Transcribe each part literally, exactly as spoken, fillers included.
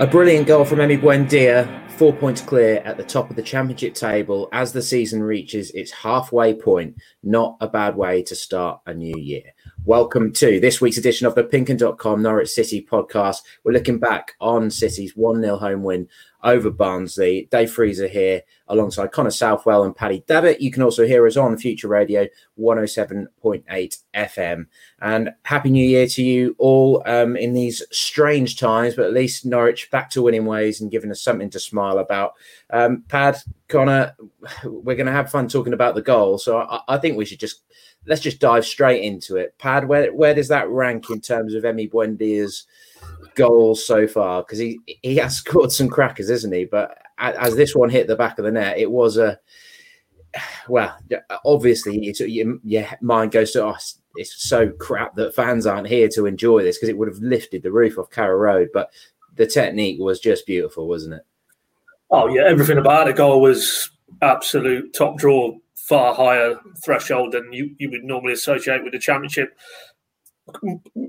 A brilliant goal from Emi Buendia, four points clear at the top of the championship table as the season reaches its halfway point. Not a bad way to start a new year. Welcome to this week's edition of the Pinkun dot com Norwich City podcast. We're looking back on City's one nil home win over Barnsley. Dave Freezer here alongside Connor Southwell and Paddy Davitt. You can also hear us on Future Radio one oh seven point eight F M. And Happy New Year to you all um, in these strange times, but at least Norwich back to winning ways and giving us something to smile about. Um, Pad, Connor, we're going to have fun talking about the goal. So I, I think we should just, let's just dive straight into it. Pad, where, where does that rank in terms of Emi Buendia's goals so far? Because he he has scored some crackers, isn't he? But as this one hit the back of the net, it was a well obviously it's, your, your mind goes to us, oh, it's so crap that fans aren't here to enjoy this, because it would have lifted the roof off Carrow Road. But the technique was just beautiful, wasn't it? Oh yeah, everything about the goal was absolute top draw, far higher threshold than you, you would normally associate with the championship.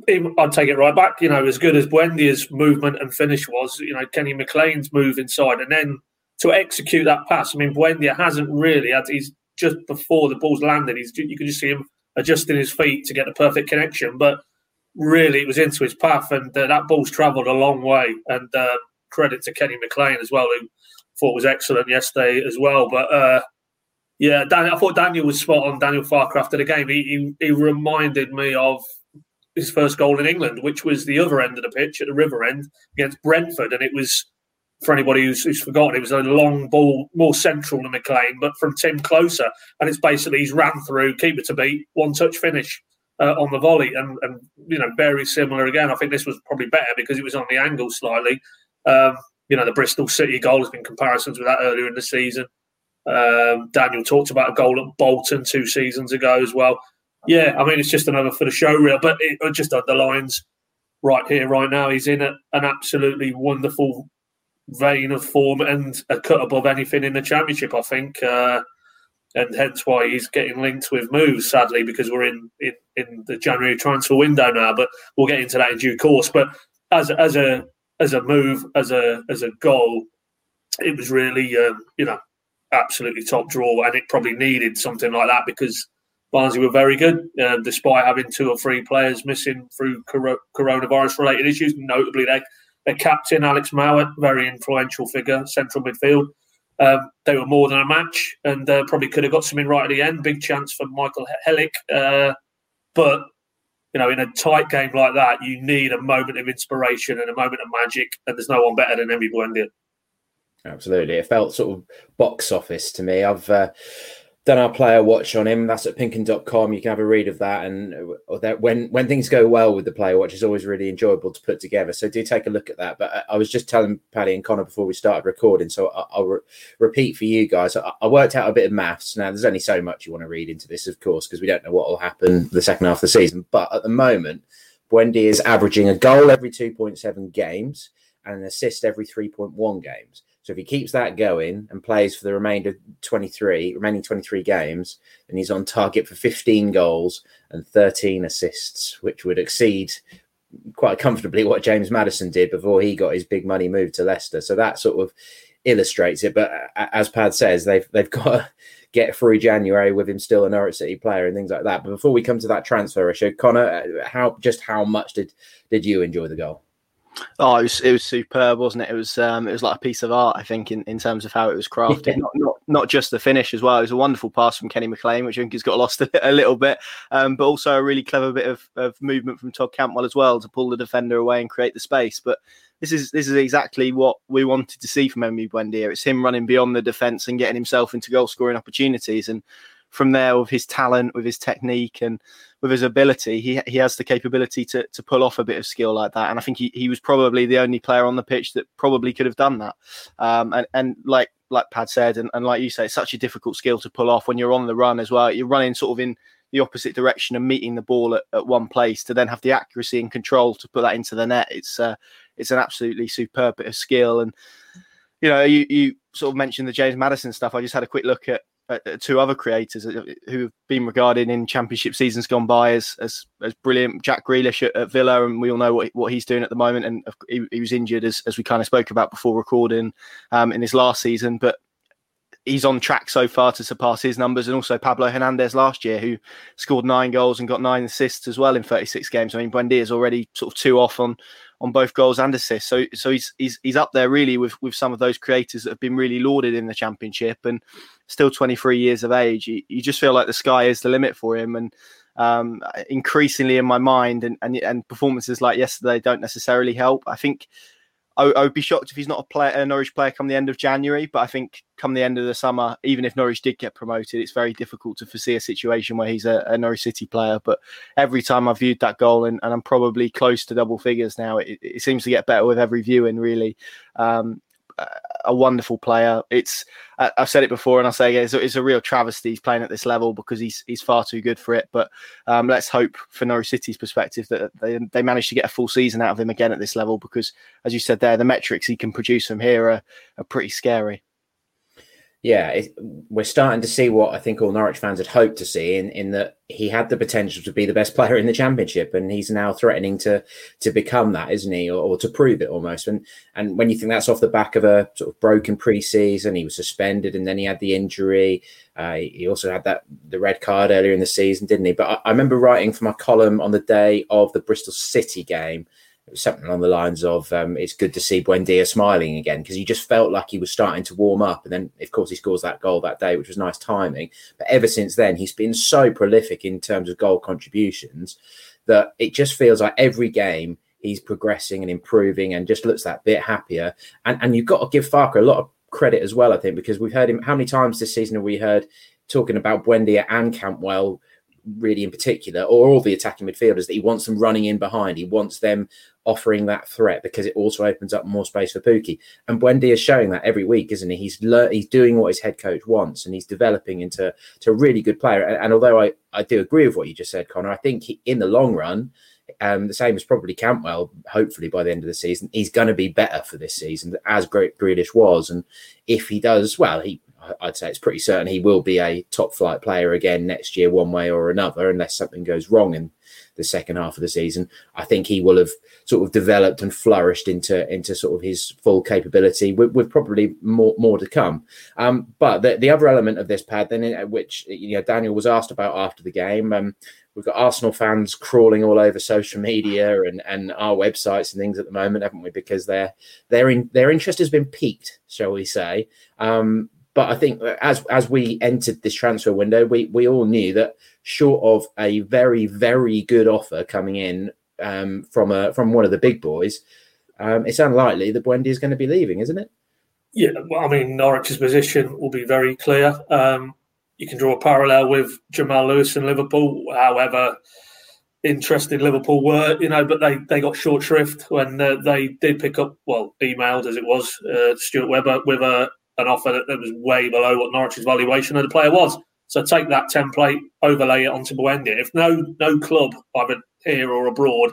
I'd take it right back. You know, as good as Buendia's movement and finish was, you know, Kenny McLean's move inside, and then to execute that pass. I mean, Buendia hasn't really had, he's just before the ball's landed, he's, you can just see him adjusting his feet to get the perfect connection. But really, it was into his path, and uh, that ball's travelled a long way. And uh, credit to Kenny McLean as well, who thought was excellent yesterday as well. But uh, yeah, Dan, I thought Daniel was spot on. Daniel Farke after the game, he, he, he reminded me of his first goal in England, which was the other end of the pitch at the river end against Brentford. And it was, for anybody who's, who's forgotten, it was a long ball, more central than McLean, but from Tim closer. And it's basically he's ran through, keeper to beat, one-touch finish uh, on the volley. And, and, you know, very similar again. I think this was probably better because it was on the angle slightly. Um, you know, the Bristol City goal has been comparisons with that earlier in the season. Um, Daniel talked about a goal at Bolton two seasons ago as well. Yeah, I mean, it's just another for the show reel, but it just underlines right here, right now. He's in a, an absolutely wonderful vein of form and a cut above anything in the championship, I think. Uh, and hence why he's getting linked with moves, sadly, because we're in, in, in the January transfer window now, but we'll get into that in due course. But as, as a as a move, as a as a goal, it was really, um, you know, absolutely top draw, and it probably needed something like that because Barnsley were very good, uh, despite having two or three players missing through cor- coronavirus-related issues, notably their, their captain, Alex Mowat, very influential figure, central midfield. Um, they were more than a match and uh, probably could have got something right at the end. Big chance for Michael Helik. Uh, but, you know, in a tight game like that, you need a moment of inspiration and a moment of magic, and there's no one better than Emi Buendia. Absolutely. It felt sort of box office to me. I've... Uh... Done our player watch on him. That's at Pinkun dot com. You can have a read of that. And that when, when things go well with the player watch, it's always really enjoyable to put together. So do take a look at that. But I was just telling Paddy and Connor before we started recording, so I'll re- repeat for you guys. I, I worked out a bit of maths. Now, there's only so much you want to read into this, of course, because we don't know what will happen the second half of the season. But at the moment, Buendia is averaging a goal every two point seven games and an assist every three point one games. So if he keeps that going and plays for the remainder twenty-three remaining twenty-three games, then he's on target for fifteen goals and thirteen assists, which would exceed quite comfortably what James Maddison did before he got his big money move to Leicester. So that sort of illustrates it. But as Pad says, they've they've got to get through January with him still a Norwich City player and things like that. But before we come to that transfer issue, Connor, how just how much did did you enjoy the goal? Oh, it was, it was superb, wasn't it? It was um, it was like a piece of art, I think, in, in terms of how it was crafted. Yeah. Not, not not just the finish as well. It was a wonderful pass from Kenny McLean, which I think has got lost a, a little bit, um, but also a really clever bit of, of movement from Todd Cantwell as well to pull the defender away and create the space. But this is this is exactly what we wanted to see from Emi Buendia. It's him running beyond the defence and getting himself into goal-scoring opportunities. And from there, with his talent, with his technique and with his ability, he he has the capability to to pull off a bit of skill like that. And I think he, he was probably the only player on the pitch that probably could have done that. Um, and, and like like Pad said, and, and like you say, it's such a difficult skill to pull off when you're on the run as well. You're running sort of in the opposite direction and meeting the ball at, at one place to then have the accuracy and control to put that into the net. It's, uh, it's an absolutely superb bit of skill. And, you know, you, you sort of mentioned the James Maddison stuff. I just had a quick look at uh, two other creators who have been regarded in Championship seasons gone by as as, as brilliant. Jack Grealish at, at Villa, and we all know what what he's doing at the moment. And he, he was injured, as as we kind of spoke about before recording, um, in his last season, but he's on track so far to surpass his numbers. And also Pablo Hernandez last year, who scored nine goals and got nine assists as well in thirty-six games. I mean, Buendia's already sort of two off on, on both goals and assists. So so he's he's he's up there really with, with some of those creators that have been really lauded in the Championship, and still twenty-three years of age. You, you just feel like the sky is the limit for him. And um, increasingly in my mind, and, and, and performances like yesterday don't necessarily help. I think I, I would be shocked if he's not a, player, a Norwich player come the end of January. But I think come the end of the summer, even if Norwich did get promoted, it's very difficult to foresee a situation where he's a, a Norwich City player. But every time I've viewed that goal, and, and I'm probably close to double figures now, it, it seems to get better with every viewing, really. Um, a wonderful player. It's I've said it before and I'll say again, it's, it's a real travesty he's playing at this level, because he's he's far too good for it. But um, let's hope for Norwich City's perspective that they they manage to get a full season out of him again at this level, because as you said there, the metrics he can produce from here are, are pretty scary. Yeah, it, we're starting to see what I think all Norwich fans had hoped to see, in, in that he had the potential to be the best player in the Championship, and he's now threatening to to become that, isn't he? Or, or to prove it almost. And and when you think that's off the back of a sort of broken pre-season, he was suspended and then he had the injury. Uh, he also had that the red card earlier in the season, didn't he? But I, I remember writing for my column on the day of the Bristol City game, it was something along the lines of, um, it's good to see Buendia smiling again, because he just felt like he was starting to warm up. And then, of course, he scores that goal that day, which was nice timing. But ever since then, he's been so prolific in terms of goal contributions that it just feels like every game he's progressing and improving and just looks that bit happier. And, and you've got to give Farke a lot of credit as well, I think, because we've heard him, how many times this season have we heard talking about Buendia and Cantwell, really in particular, or all the attacking midfielders, that he wants them running in behind. He wants them offering that threat, because it also opens up more space for Pukki. And Buendia is showing that every week, isn't he? He's le- he's doing what his head coach wants, and he's developing into to a really good player. And, and although I, I do agree with what you just said, Connor, I think he, in the long run, um, the same as probably Cantwell, hopefully by the end of the season, he's going to be better for this season, as great Grealish was. And if he does, well, he I'd say it's pretty certain he will be a top flight player again next year, one way or another, unless something goes wrong in the second half of the season. I think he will have sort of developed and flourished into into sort of his full capability, with, with probably more more to come. Um, but the, the other element of this, Pad, then, which you know Daniel was asked about after the game, um, we've got Arsenal fans crawling all over social media and, and our websites and things at the moment, haven't we? Because their their in, their interest has been piqued, shall we say? Um, But I think as as we entered this transfer window, we, we all knew that short of a very, very good offer coming in um, from a from one of the big boys, um, it's unlikely that Buendia is going to be leaving, isn't it? Yeah, well, I mean, Norwich's position will be very clear. Um, you can draw a parallel with Jamal Lewis in Liverpool, however interested Liverpool were, you know, but they, they got short shrift when uh, they did pick up, well, emailed as it was, uh, Stuart Webber with a an offer that, that was way below what Norwich's valuation of the player was. So take that template, overlay it onto Buendia. If no no club, either here or abroad,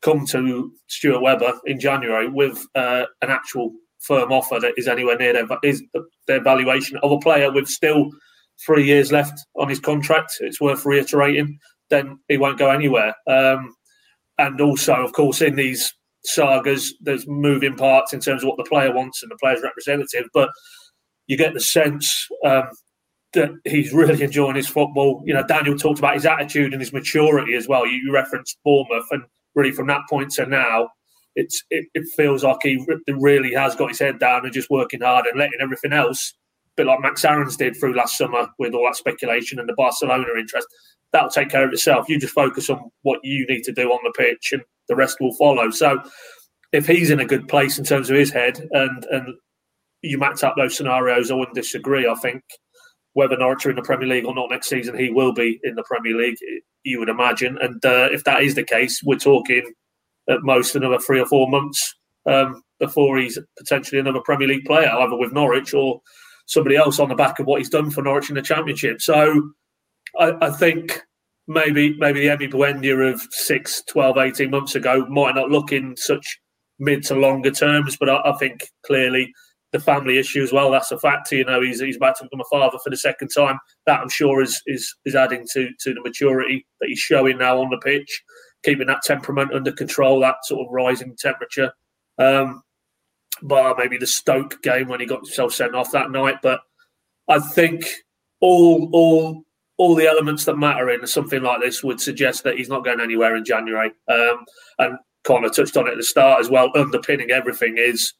come to Stuart Webber in January with uh, an actual firm offer that is anywhere near their, is their valuation of a player with still three years left on his contract, it's worth reiterating, then he won't go anywhere. Um, and also, of course, in these sagas, there's moving parts in terms of what the player wants and the player's representative, but you get the sense um, that he's really enjoying his football. You know, Daniel talked about his attitude and his maturity as well. You, you referenced Bournemouth, and really from that point to now, it's it, it feels like he really has got his head down and just working hard and letting everything else, a bit like Max Aarons did through last summer with all that speculation and the Barcelona interest, that'll take care of itself. You just focus on what you need to do on the pitch and the rest will follow. So if he's in a good place in terms of his head and, and you match up those scenarios, I wouldn't disagree. I think whether Norwich are in the Premier League or not next season, he will be in the Premier League, you would imagine. And uh, if that is the case, we're talking at most another three or four months um, before he's potentially another Premier League player, either with Norwich or somebody else on the back of what he's done for Norwich in the Championship. So I, I think maybe maybe the Emi Buendia of six, twelve, eighteen months ago might not look in such mid to longer terms, but I, I think clearly the family issue as well. That's a factor. You know, he's he's about to become a father for the second time. That, I'm sure, is is is adding to to the maturity that he's showing now on the pitch, keeping that temperament under control, that sort of rising temperature. Um, but maybe the Stoke game when he got himself sent off that night. But I think all all all the elements that matter in something like this would suggest that he's not going anywhere in January. Um, and Connor touched on it at the start as well. Underpinning everything is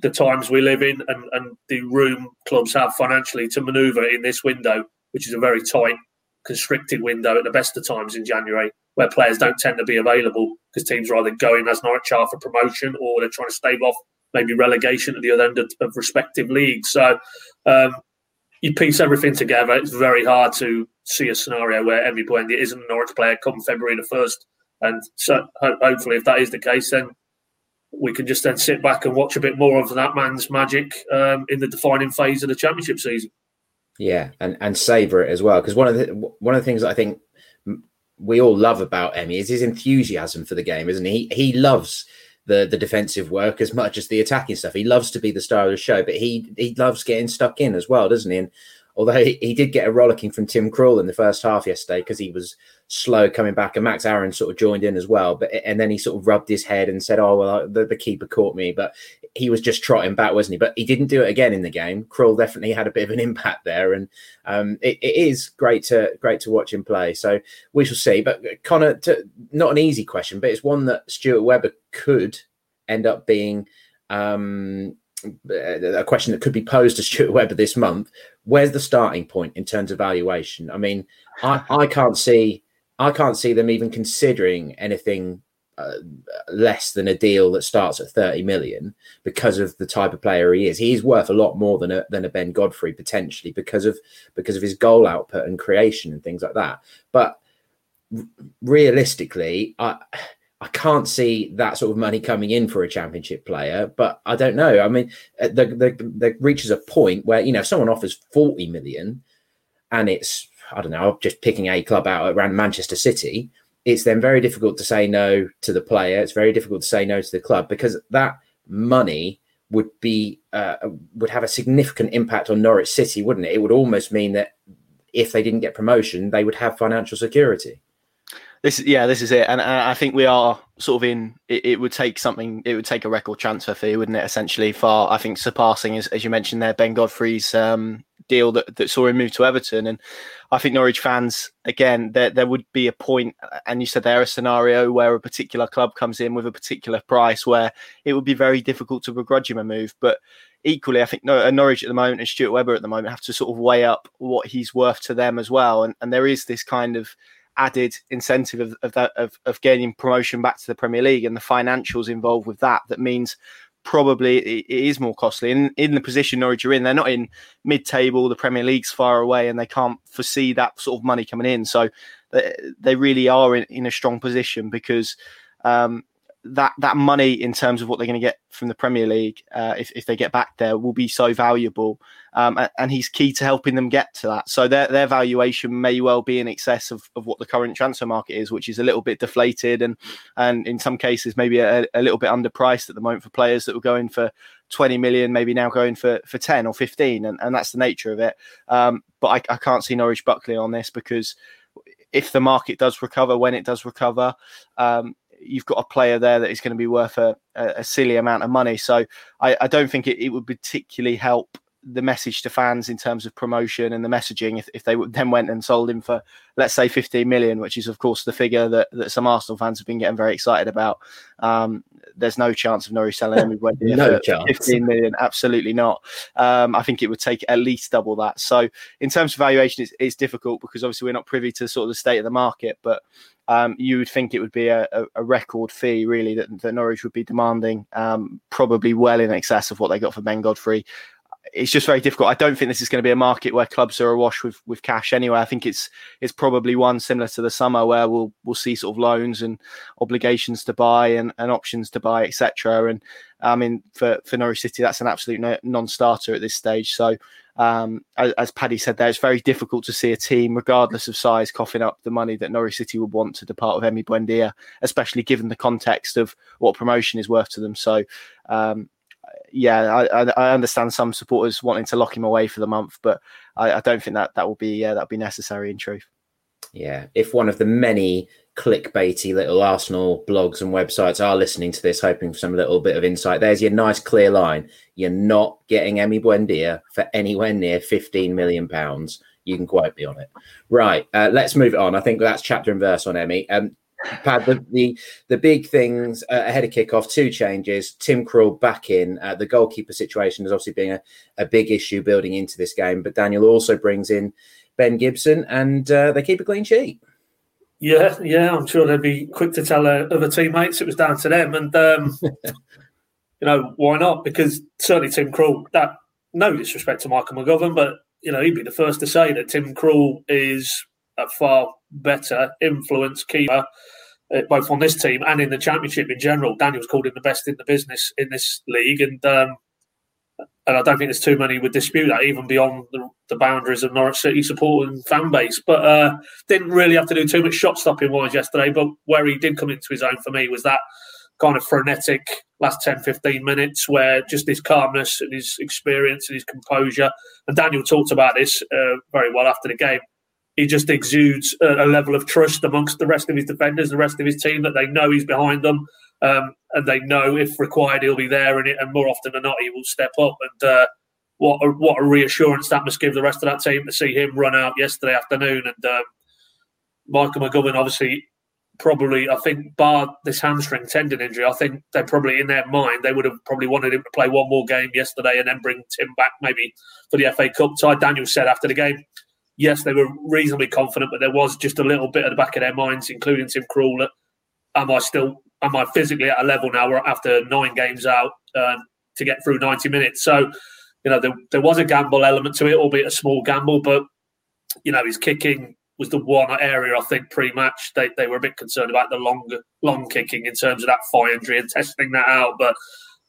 the times we live in and, and the room clubs have financially to manoeuvre in this window, which is a very tight, constricted window at the best of times in January, where players don't tend to be available because teams are either going as Norwich are for promotion or they're trying to stave off maybe relegation at the other end of, of respective leagues. So um, you piece everything together. It's very hard to see a scenario where Emi Buendia isn't a Norwich player come February the first. And so ho- hopefully if that is the case, then we can just then sit back and watch a bit more of that man's magic um, in the defining phase of the championship season. Yeah, and, and savour it as well. Because one of the one of the things that I think we all love about Emi is his enthusiasm for the game, isn't he? He, he loves the, the defensive work as much as the attacking stuff. He loves to be the star of the show, but he, he loves getting stuck in as well, doesn't he? And although he, he did get a rollicking from Tim Krul in the first half yesterday because he was slow coming back, and Max Aarons sort of joined in as well. But and then he sort of rubbed his head and said, "Oh well, the, the keeper caught me." But he was just trotting back, wasn't he? But he didn't do it again in the game. Krul definitely had a bit of an impact there, and um, it, it is great to great to watch him play. So we shall see. But Connor, to, not an easy question, but it's one that Stuart Webber could end up being. Um, a question that could be posed to Stuart Webber this month. Where's the starting point in terms of valuation? I mean, I, I can't see, I can't see them even considering anything uh, less than a deal that starts at thirty million because of the type of player he is. He is worth a lot more than a, than a Ben Godfrey potentially because of, because of his goal output and creation and things like that. But r- realistically, I, I can't see that sort of money coming in for a championship player, but I don't know. I mean, the, the, the reaches a point where, you know, if someone offers forty million and it's, I don't know, I'm just picking a club out around Manchester City, it's then very difficult to say no to the player. It's very difficult to say no to the club because that money would be, uh, would have a significant impact on Norwich City, wouldn't it? It would almost mean that if they didn't get promotion, they would have financial security. This, yeah, this is it. And uh, I think we are sort of in, it, it would take something, it would take a record transfer fee, wouldn't it, essentially, for, I think, surpassing, as, as you mentioned there, Ben Godfrey's um, deal that, that saw him move to Everton. And I think Norwich fans, again, there there would be a point, and you said there, a scenario where a particular club comes in with a particular price where it would be very difficult to begrudge him a move. But equally, I think no, Norwich at the moment and Stuart Webber at the moment have to sort of weigh up what he's worth to them as well. And and there is this kind of added incentive of of, that, of of gaining promotion back to the Premier League and the financials involved with that. That means probably it, it is more costly. And in, in the position Norwich are in, they're not in mid-table. The Premier League's far away, and they can't foresee that sort of money coming in. So they, they really are in, in a strong position because um, that that money in terms of what they're going to get from the Premier League, uh, if if they get back there, will be so valuable. Um, and he's key to helping them get to that. So their their valuation may well be in excess of, of what the current transfer market is, which is a little bit deflated and and in some cases maybe a, a little bit underpriced at the moment for players that were going for twenty million, maybe now going for, for ten or fifteen. And, and that's the nature of it. Um, but I, I can't see Norwich Buckley on this because if the market does recover, when it does recover, um, you've got a player there that is going to be worth a, a silly amount of money. So I, I don't think it, it would particularly help the message to fans in terms of promotion and the messaging if, if they then went and sold him for, let's say, fifteen million, which is, of course, the figure that, that some Arsenal fans have been getting very excited about. Um, there's no chance of Norwich selling him for no chance. fifteen million. Absolutely not. Um, I think it would take at least double that. So in terms of valuation, it's, it's difficult because obviously we're not privy to sort of the state of the market, but um, you would think it would be a, a, a record fee, really, that, that Norwich would be demanding, um, probably well in excess of what they got for Ben Godfrey. It's just very difficult. I don't think this is going to be a market where clubs are awash with, with cash anyway. I think it's it's probably one similar to the summer where we'll we'll see sort of loans and obligations to buy and, and options to buy, et cetera. And I mean, for, for Norwich City, that's an absolute no, non-starter at this stage. So um, as, as Paddy said there, it's very difficult to see a team, regardless of size, coughing up the money that Norwich City would want to depart with Emi Buendia, especially given the context of what promotion is worth to them. So um, yeah, I, I understand some supporters wanting to lock him away for the month, but I, I don't think that that will be uh, that will be necessary in truth. Yeah, if one of the many clickbaity little Arsenal blogs and websites are listening to this, hoping for some little bit of insight, there's your nice clear line. You're not getting Emi Buendia for anywhere near fifteen million pounds. You can quote me on it. Right, uh, let's move on. I think that's chapter and verse on Emi. Um, Pad, the, the, the big things uh, ahead of kickoff, two changes. Tim Krul back in. Uh, the goalkeeper situation is obviously being a, a big issue building into this game, but Daniel also brings in Ben Gibson and uh, they keep a clean sheet. Yeah, yeah, I'm sure they'd be quick to tell uh, other teammates it was down to them. And, um, you know, why not? Because certainly Tim Krul, that, no disrespect to Michael McGovern, but, you know, he'd be the first to say that Tim Krul is a far better influence keeper, uh, both on this team and in the Championship in general. Daniel's called him the best in the business in this league. And, um, and I don't think there's too many would dispute that, even beyond the, the boundaries of Norwich City support and fan base. But uh, didn't really have to do too much shot-stopping wise yesterday, but where he did come into his own for me was that kind of frenetic last ten, fifteen minutes where just his calmness and his experience and his composure, and Daniel talked about this uh, very well after the game, he just exudes a, a level of trust amongst the rest of his defenders, the rest of his team, that they know he's behind them. Um, and they know if required he'll be there, and, it, and more often than not he will step up. And uh, what a, what a reassurance that must give the rest of that team to see him run out yesterday afternoon. And um, Michael McGovern, obviously, probably I think bar this hamstring tendon injury, I think they probably in their mind they would have probably wanted him to play one more game yesterday and then bring Tim back maybe for the F A Cup tie. Daniel said after the game, yes, they were reasonably confident, but there was just a little bit at the back of their minds, including Tim Krul, that am I still? Am I physically at a level now where after nine games out um, to get through ninety minutes? So, you know, there, there was a gamble element to it, albeit a small gamble. But, you know, his kicking was the one area, I think, pre-match. They they were a bit concerned about the long, long kicking in terms of that thigh injury and testing that out. But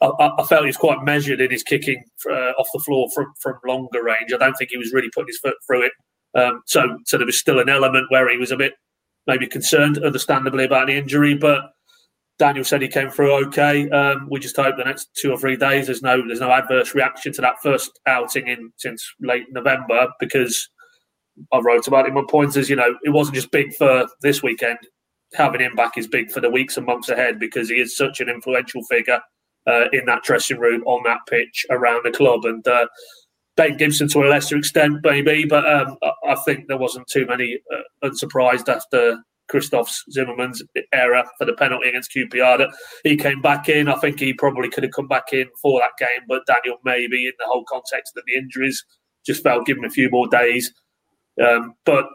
I, I felt he was quite measured in his kicking uh, off the floor from, from longer range. I don't think he was really putting his foot through it. Um, so, so there was still an element where he was a bit maybe concerned, understandably, about the injury. But Daniel said he came through okay. Um, we just hope the next two or three days there's no there's no adverse reaction to that first outing in since late November, because I wrote about it in my pointers. You know, it wasn't just big for this weekend. Having him back is big for the weeks and months ahead, because he is such an influential figure uh, in that dressing room, on that pitch, around the club. And uh, Ben Gibson to a lesser extent, maybe, but um, I think there wasn't too many uh, unsurprised after Christoph Zimmerman's error for the penalty against Q P R that he came back in. I think he probably could have come back in for that game, but Daniel maybe in the whole context of the injuries just felt give him a few more days. Um, but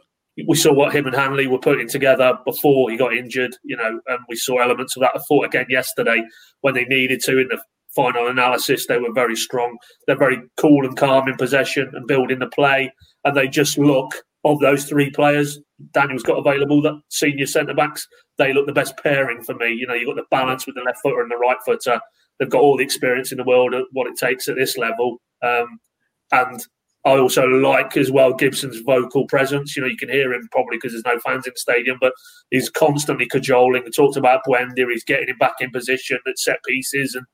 we saw what him and Hanley were putting together before he got injured, you know, and we saw elements of that. I thought again yesterday when they needed to in the final analysis, they were very strong. They're very cool and calm in possession and building the play, and they just look, of those three players Daniel's got available, that senior centre-backs, they look the best pairing for me. You know, you've got the balance with the left footer and the right footer. They've got all the experience in the world at what it takes at this level. Um, and I also like as well Gibson's vocal presence. You know, you can hear him probably because there's no fans in the stadium, but he's constantly cajoling. He talked about Buendia, he's getting him back in position at set pieces. And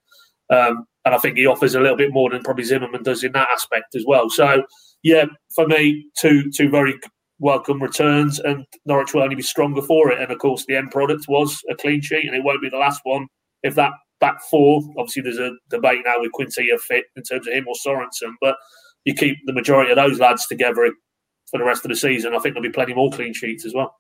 um, and I think he offers a little bit more than probably Zimmerman does in that aspect as well. So, yeah, for me, two two very welcome returns, and Norwich will only be stronger for it. And, of course, the end product was a clean sheet, and it won't be the last one. If that back four, obviously there's a debate now with Quintilla fit in terms of him or Sorensen, but you keep the majority of those lads together for the rest of the season, I think there'll be plenty more clean sheets as well.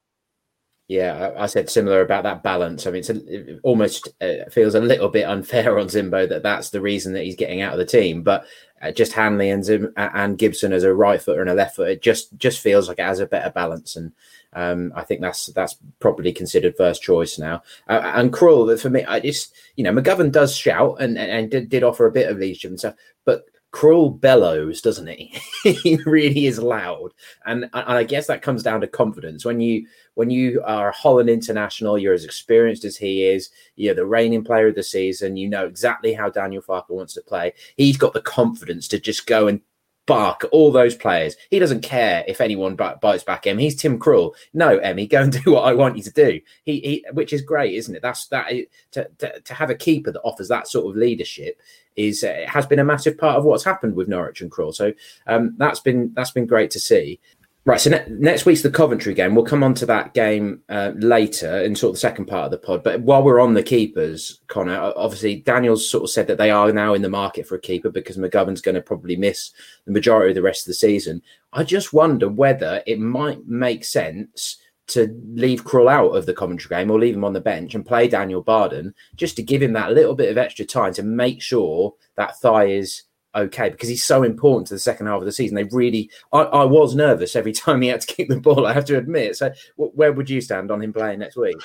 Yeah, I said similar about that balance. I mean, it's a, it almost uh, feels a little bit unfair on Zimbo that that's the reason that he's getting out of the team. But uh, just Hanley and Zim, uh, and Gibson as a right footer and a left footer, it just just feels like it has a better balance. And um, I think that's that's probably considered first choice now. Uh, and Krul, for me, I just, you know, McGovern does shout and and, and did, did offer a bit of leadership and stuff, but Krul bellows, doesn't he? He really is loud, and, and I guess that comes down to confidence. When you when you are a Holland international, you're as experienced as he is. You're the reigning player of the season. You know exactly how Daniel Farke wants to play. He's got the confidence to just go and Bark, all those players. He doesn't care if anyone b- buys back him. He's Tim Krul. No, Emi, go and do what I want you to do. He, he which is great, isn't it? That's that to, to to have a keeper that offers that sort of leadership is uh, has been a massive part of what's happened with Norwich and Krul. So um, that's been that's been great to see. Right, so ne- next week's the Coventry game. We'll come on to that game uh, later in sort of the second part of the pod. But while we're on the keepers, Connor, obviously Daniel's sort of said that they are now in the market for a keeper because McGovern's going to probably miss the majority of the rest of the season. I just wonder whether it might make sense to leave Krul out of the Coventry game or leave him on the bench and play Daniel Barden just to give him that little bit of extra time to make sure that thigh is okay, because he's so important to the second half of the season. They really, I, I was nervous every time he had to kick the ball, I have to admit. So where would you stand on him playing next week?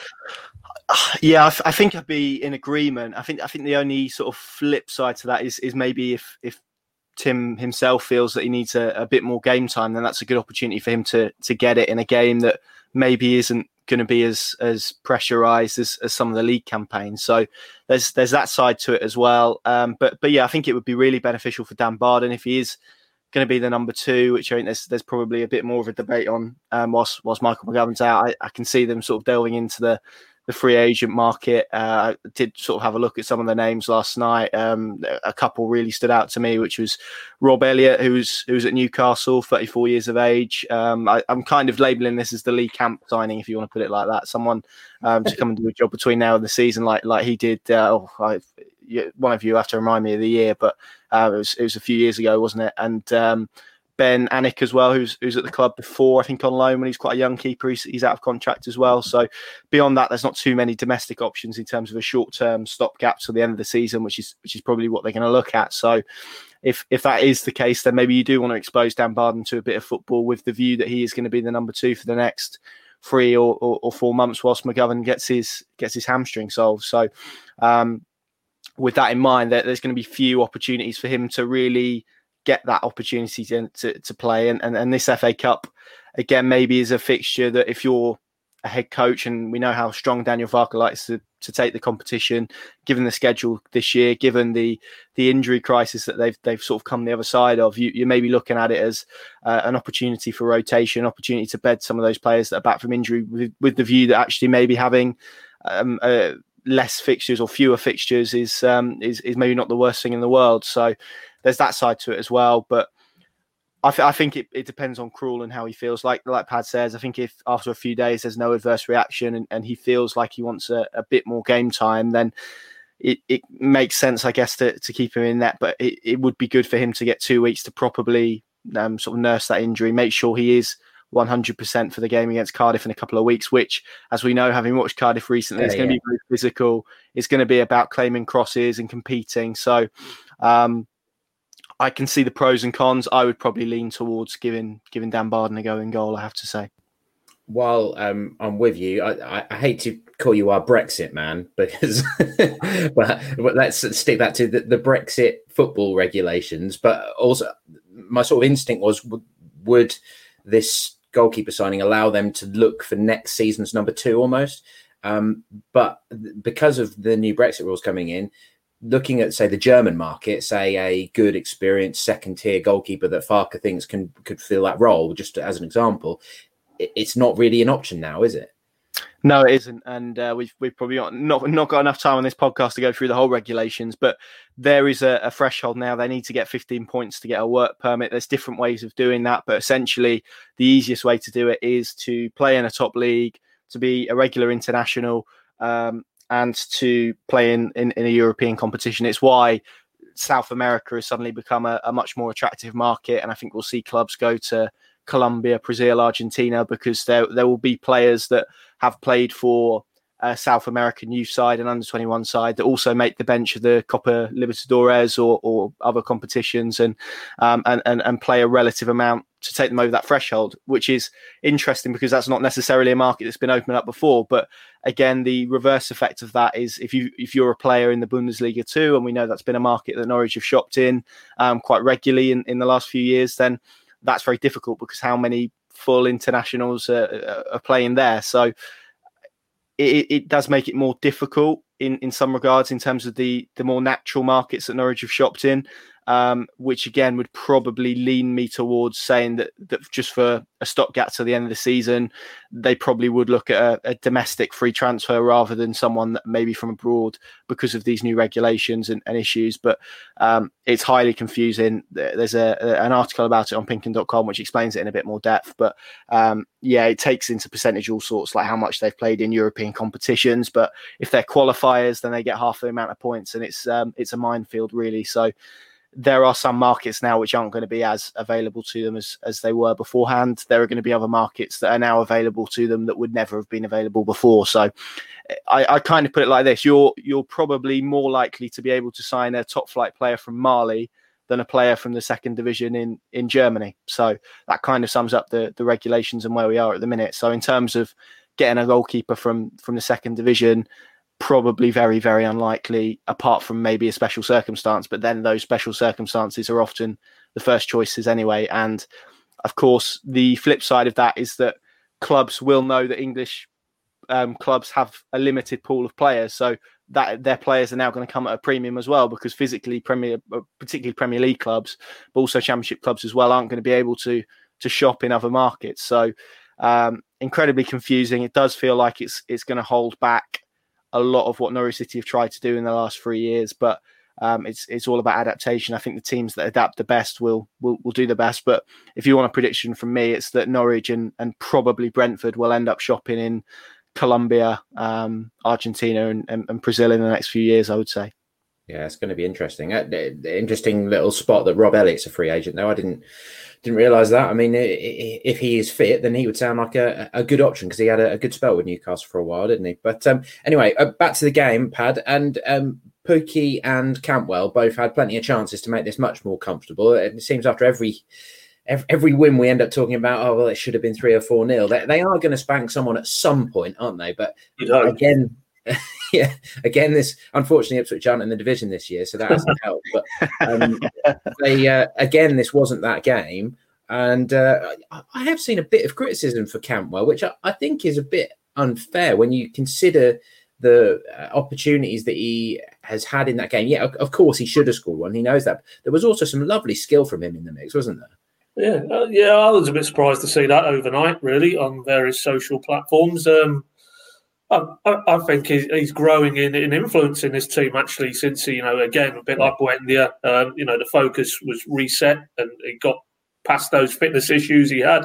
Yeah, I, th- I think I'd be in agreement. I think I think the only sort of flip side to that is is maybe if if Tim himself feels that he needs a, a bit more game time, then that's a good opportunity for him to to get it in a game that maybe isn't going to be as as pressurized as, as some of the league campaigns. So there's there's that side to it as well. Um, but but yeah, I think it would be really beneficial for Dan Barden if he is going to be the number two, which I think there's there's probably a bit more of a debate on. Um, whilst whilst Michael McGovern's out, I, I can see them sort of delving into the the free agent market. Uh, I did sort of have a look at some of the names last night. Um, a couple really stood out to me, which was Rob Elliott, who's who's at Newcastle, thirty-four years of age. Um, I, I'm kind of labelling this as the Lee Camp signing, if you want to put it like that. Someone um, to come and do a job between now and the season, like like he did. Uh, oh, I, one of you have to remind me of the year, but uh, it was it was a few years ago, wasn't it? And um, Ben Anick as well, who's who's at the club before, I think, on loan when he's quite a young keeper. He's, he's out of contract as well. So beyond that, there's not too many domestic options in terms of a short-term stopgap till the end of the season, which is which is probably what they're going to look at. So if if that is the case, then maybe you do want to expose Dan Barden to a bit of football with the view that he is going to be the number two for the next three or, or, or four months whilst McGovern gets his gets his hamstring solved. So um, with that in mind, there, there's going to be few opportunities for him to really get that opportunity to, to, to play. And, and and this F A Cup, again, maybe is a fixture that if you're a head coach, and we know how strong Daniel Farke likes to, to take the competition, given the schedule this year, given the the injury crisis that they've they've sort of come the other side of, you, you may be looking at it as uh, an opportunity for rotation, opportunity to bed some of those players that are back from injury with, with the view that actually maybe having um, uh, less fixtures or fewer fixtures is, um, is is maybe not the worst thing in the world. So there's that side to it as well. But I, th- I think it, it depends on Krul and how he feels. Like like Pad says, I think if after a few days there's no adverse reaction and, and he feels like he wants a, a bit more game time, then it, it makes sense, I guess, to, to keep him in that. But it, it would be good for him to get two weeks to properly um, sort of nurse that injury, make sure he is one hundred percent for the game against Cardiff in a couple of weeks, which, as we know, having watched Cardiff recently, yeah, it's going to yeah. be very physical. It's going to be about claiming crosses and competing. So um, I can see the pros and cons. I would probably lean towards giving giving Dan Barden a go in goal, I have to say. While um, I'm with you, I, I, I hate to call you our Brexit man, because well, let's stick that to the, the Brexit football regulations. But also, my sort of instinct was, would, would this goalkeeper signing allow them to look for next season's number two almost? Um, but because of the new Brexit rules coming in, looking at, say, the German market, say a good, experienced second-tier goalkeeper that Farke thinks can could fill that role, just as an example, it's not really an option now, is it? No, it isn't, and uh, we've we've probably not, not not got enough time on this podcast to go through the whole regulations. But there is a, a threshold now. They need to get fifteen points to get a work permit. There's different ways of doing that, but essentially the easiest way to do it is to play in a top league, to be a regular international, um, and to play in, in, in a European competition. It's why South America has suddenly become a, a much more attractive market, and I think we'll see clubs go to Colombia, Brazil, Argentina, because there there will be players that have played for a South American youth side and under twenty-one side that also make the bench of the Copa Libertadores or, or other competitions and, um, and and and play a relative amount to take them over that threshold, which is interesting because that's not necessarily a market that's been opened up before. But again, the reverse effect of that is if you if you're a player in the Bundesliga too, and we know that's been a market that Norwich have shopped in um, quite regularly in, in the last few years, then that's very difficult because how many full internationals are, are playing there. So it, it does make it more difficult in, in some regards in terms of the, the more natural markets that Norwich have shopped in. um, which again would probably lean me towards saying that, that just for a stopgap to the end of the season, they probably would look at a, a domestic free transfer rather than someone that maybe from abroad because of these new regulations and, and issues. But um, it's highly confusing. There's a, a, an article about it on Pinkun dot com, which explains it in a bit more depth. But um, yeah, it takes into percentage all sorts, like how much they've played in European competitions. But if they're qualifiers, then they get half the amount of points, and it's um, it's a minefield, really. So there are some markets now which aren't going to be as available to them as, as they were beforehand. There are going to be other markets that are now available to them that would never have been available before. So I, I kind of put it like this. You're, you're probably more likely to be able to sign a top flight player from Mali than a player from the second division in, in Germany. So that kind of sums up the, the regulations and where we are at the minute. So in terms of getting a goalkeeper from, from the second division, probably very, very unlikely, apart from maybe a special circumstance. But then those special circumstances are often the first choices anyway. And of course, the flip side of that is that clubs will know that English um, clubs have a limited pool of players. So that their players are now going to come at a premium as well, because physically, Premier, particularly Premier League clubs, but also Championship clubs as well, aren't going to be able to to shop in other markets. So um, incredibly confusing. It does feel like it's it's going to hold back a lot of what Norwich City have tried to do in the last three years, but um, it's it's all about adaptation. I think the teams that adapt the best will will, will do the best. But if you want a prediction from me, it's that Norwich and, and probably Brentford will end up shopping in Colombia, um, Argentina and, and, and Brazil in the next few years, I would say. Yeah, it's going to be interesting. Uh, interesting little spot that Rob Elliott's a free agent, though. I didn't didn't realise that. I mean, if he is fit, then he would sound like a, a good option, because he had a, a good spell with Newcastle for a while, didn't he? But um, anyway, uh, back to the game, Pad. And um, Pukki and Cantwell both had plenty of chances to make this much more comfortable. It seems after every... Every win we end up talking about, oh, well, it should have been three or four nil. They, they are going to spank someone at some point, aren't they? But again, yeah, again, this unfortunately Ipswich aren't in the division this year, so that hasn't helped. But um, they, uh, again, this wasn't that game. And uh, I, I have seen a bit of criticism for Cantwell, which I, I think is a bit unfair when you consider the uh, opportunities that he has had in that game. Yeah, of, of course, he should have scored one. He knows that. But there was also some lovely skill from him in the mix, wasn't there? Yeah, uh, yeah, I was a bit surprised to see that overnight, really, on various social platforms. Um, I, I, I think he's, he's growing in, in influence in his team, actually, since, he, you know, again, a bit like Buendia, um, you know, the focus was reset and he got past those fitness issues he had,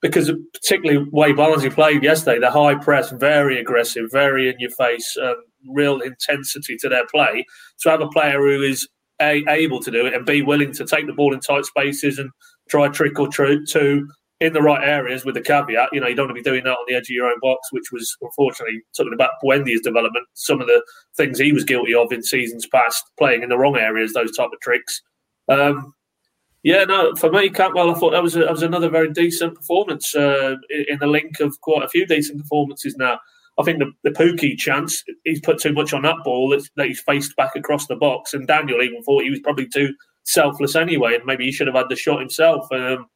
because of particularly the way Barnsley played yesterday, the high press, very aggressive, very in-your-face, um, real intensity to their play. To have a player who is A, able to do it and B, willing to take the ball in tight spaces and try a trick or two in the right areas, with the caveat, you know, you don't want to be doing that on the edge of your own box, which was unfortunately talking about Buendia's development. Some of the things he was guilty of in seasons past, playing in the wrong areas, those type of tricks. Um, yeah, no, for me, Cantwell, I thought that was a, that was another very decent performance uh, in the link of quite a few decent performances now. I think the, the Pukki chance, he's put too much on that ball that, that he's faced back across the box. And Daniel even thought he was probably too selfless anyway, and maybe he should have had the shot himself. Um,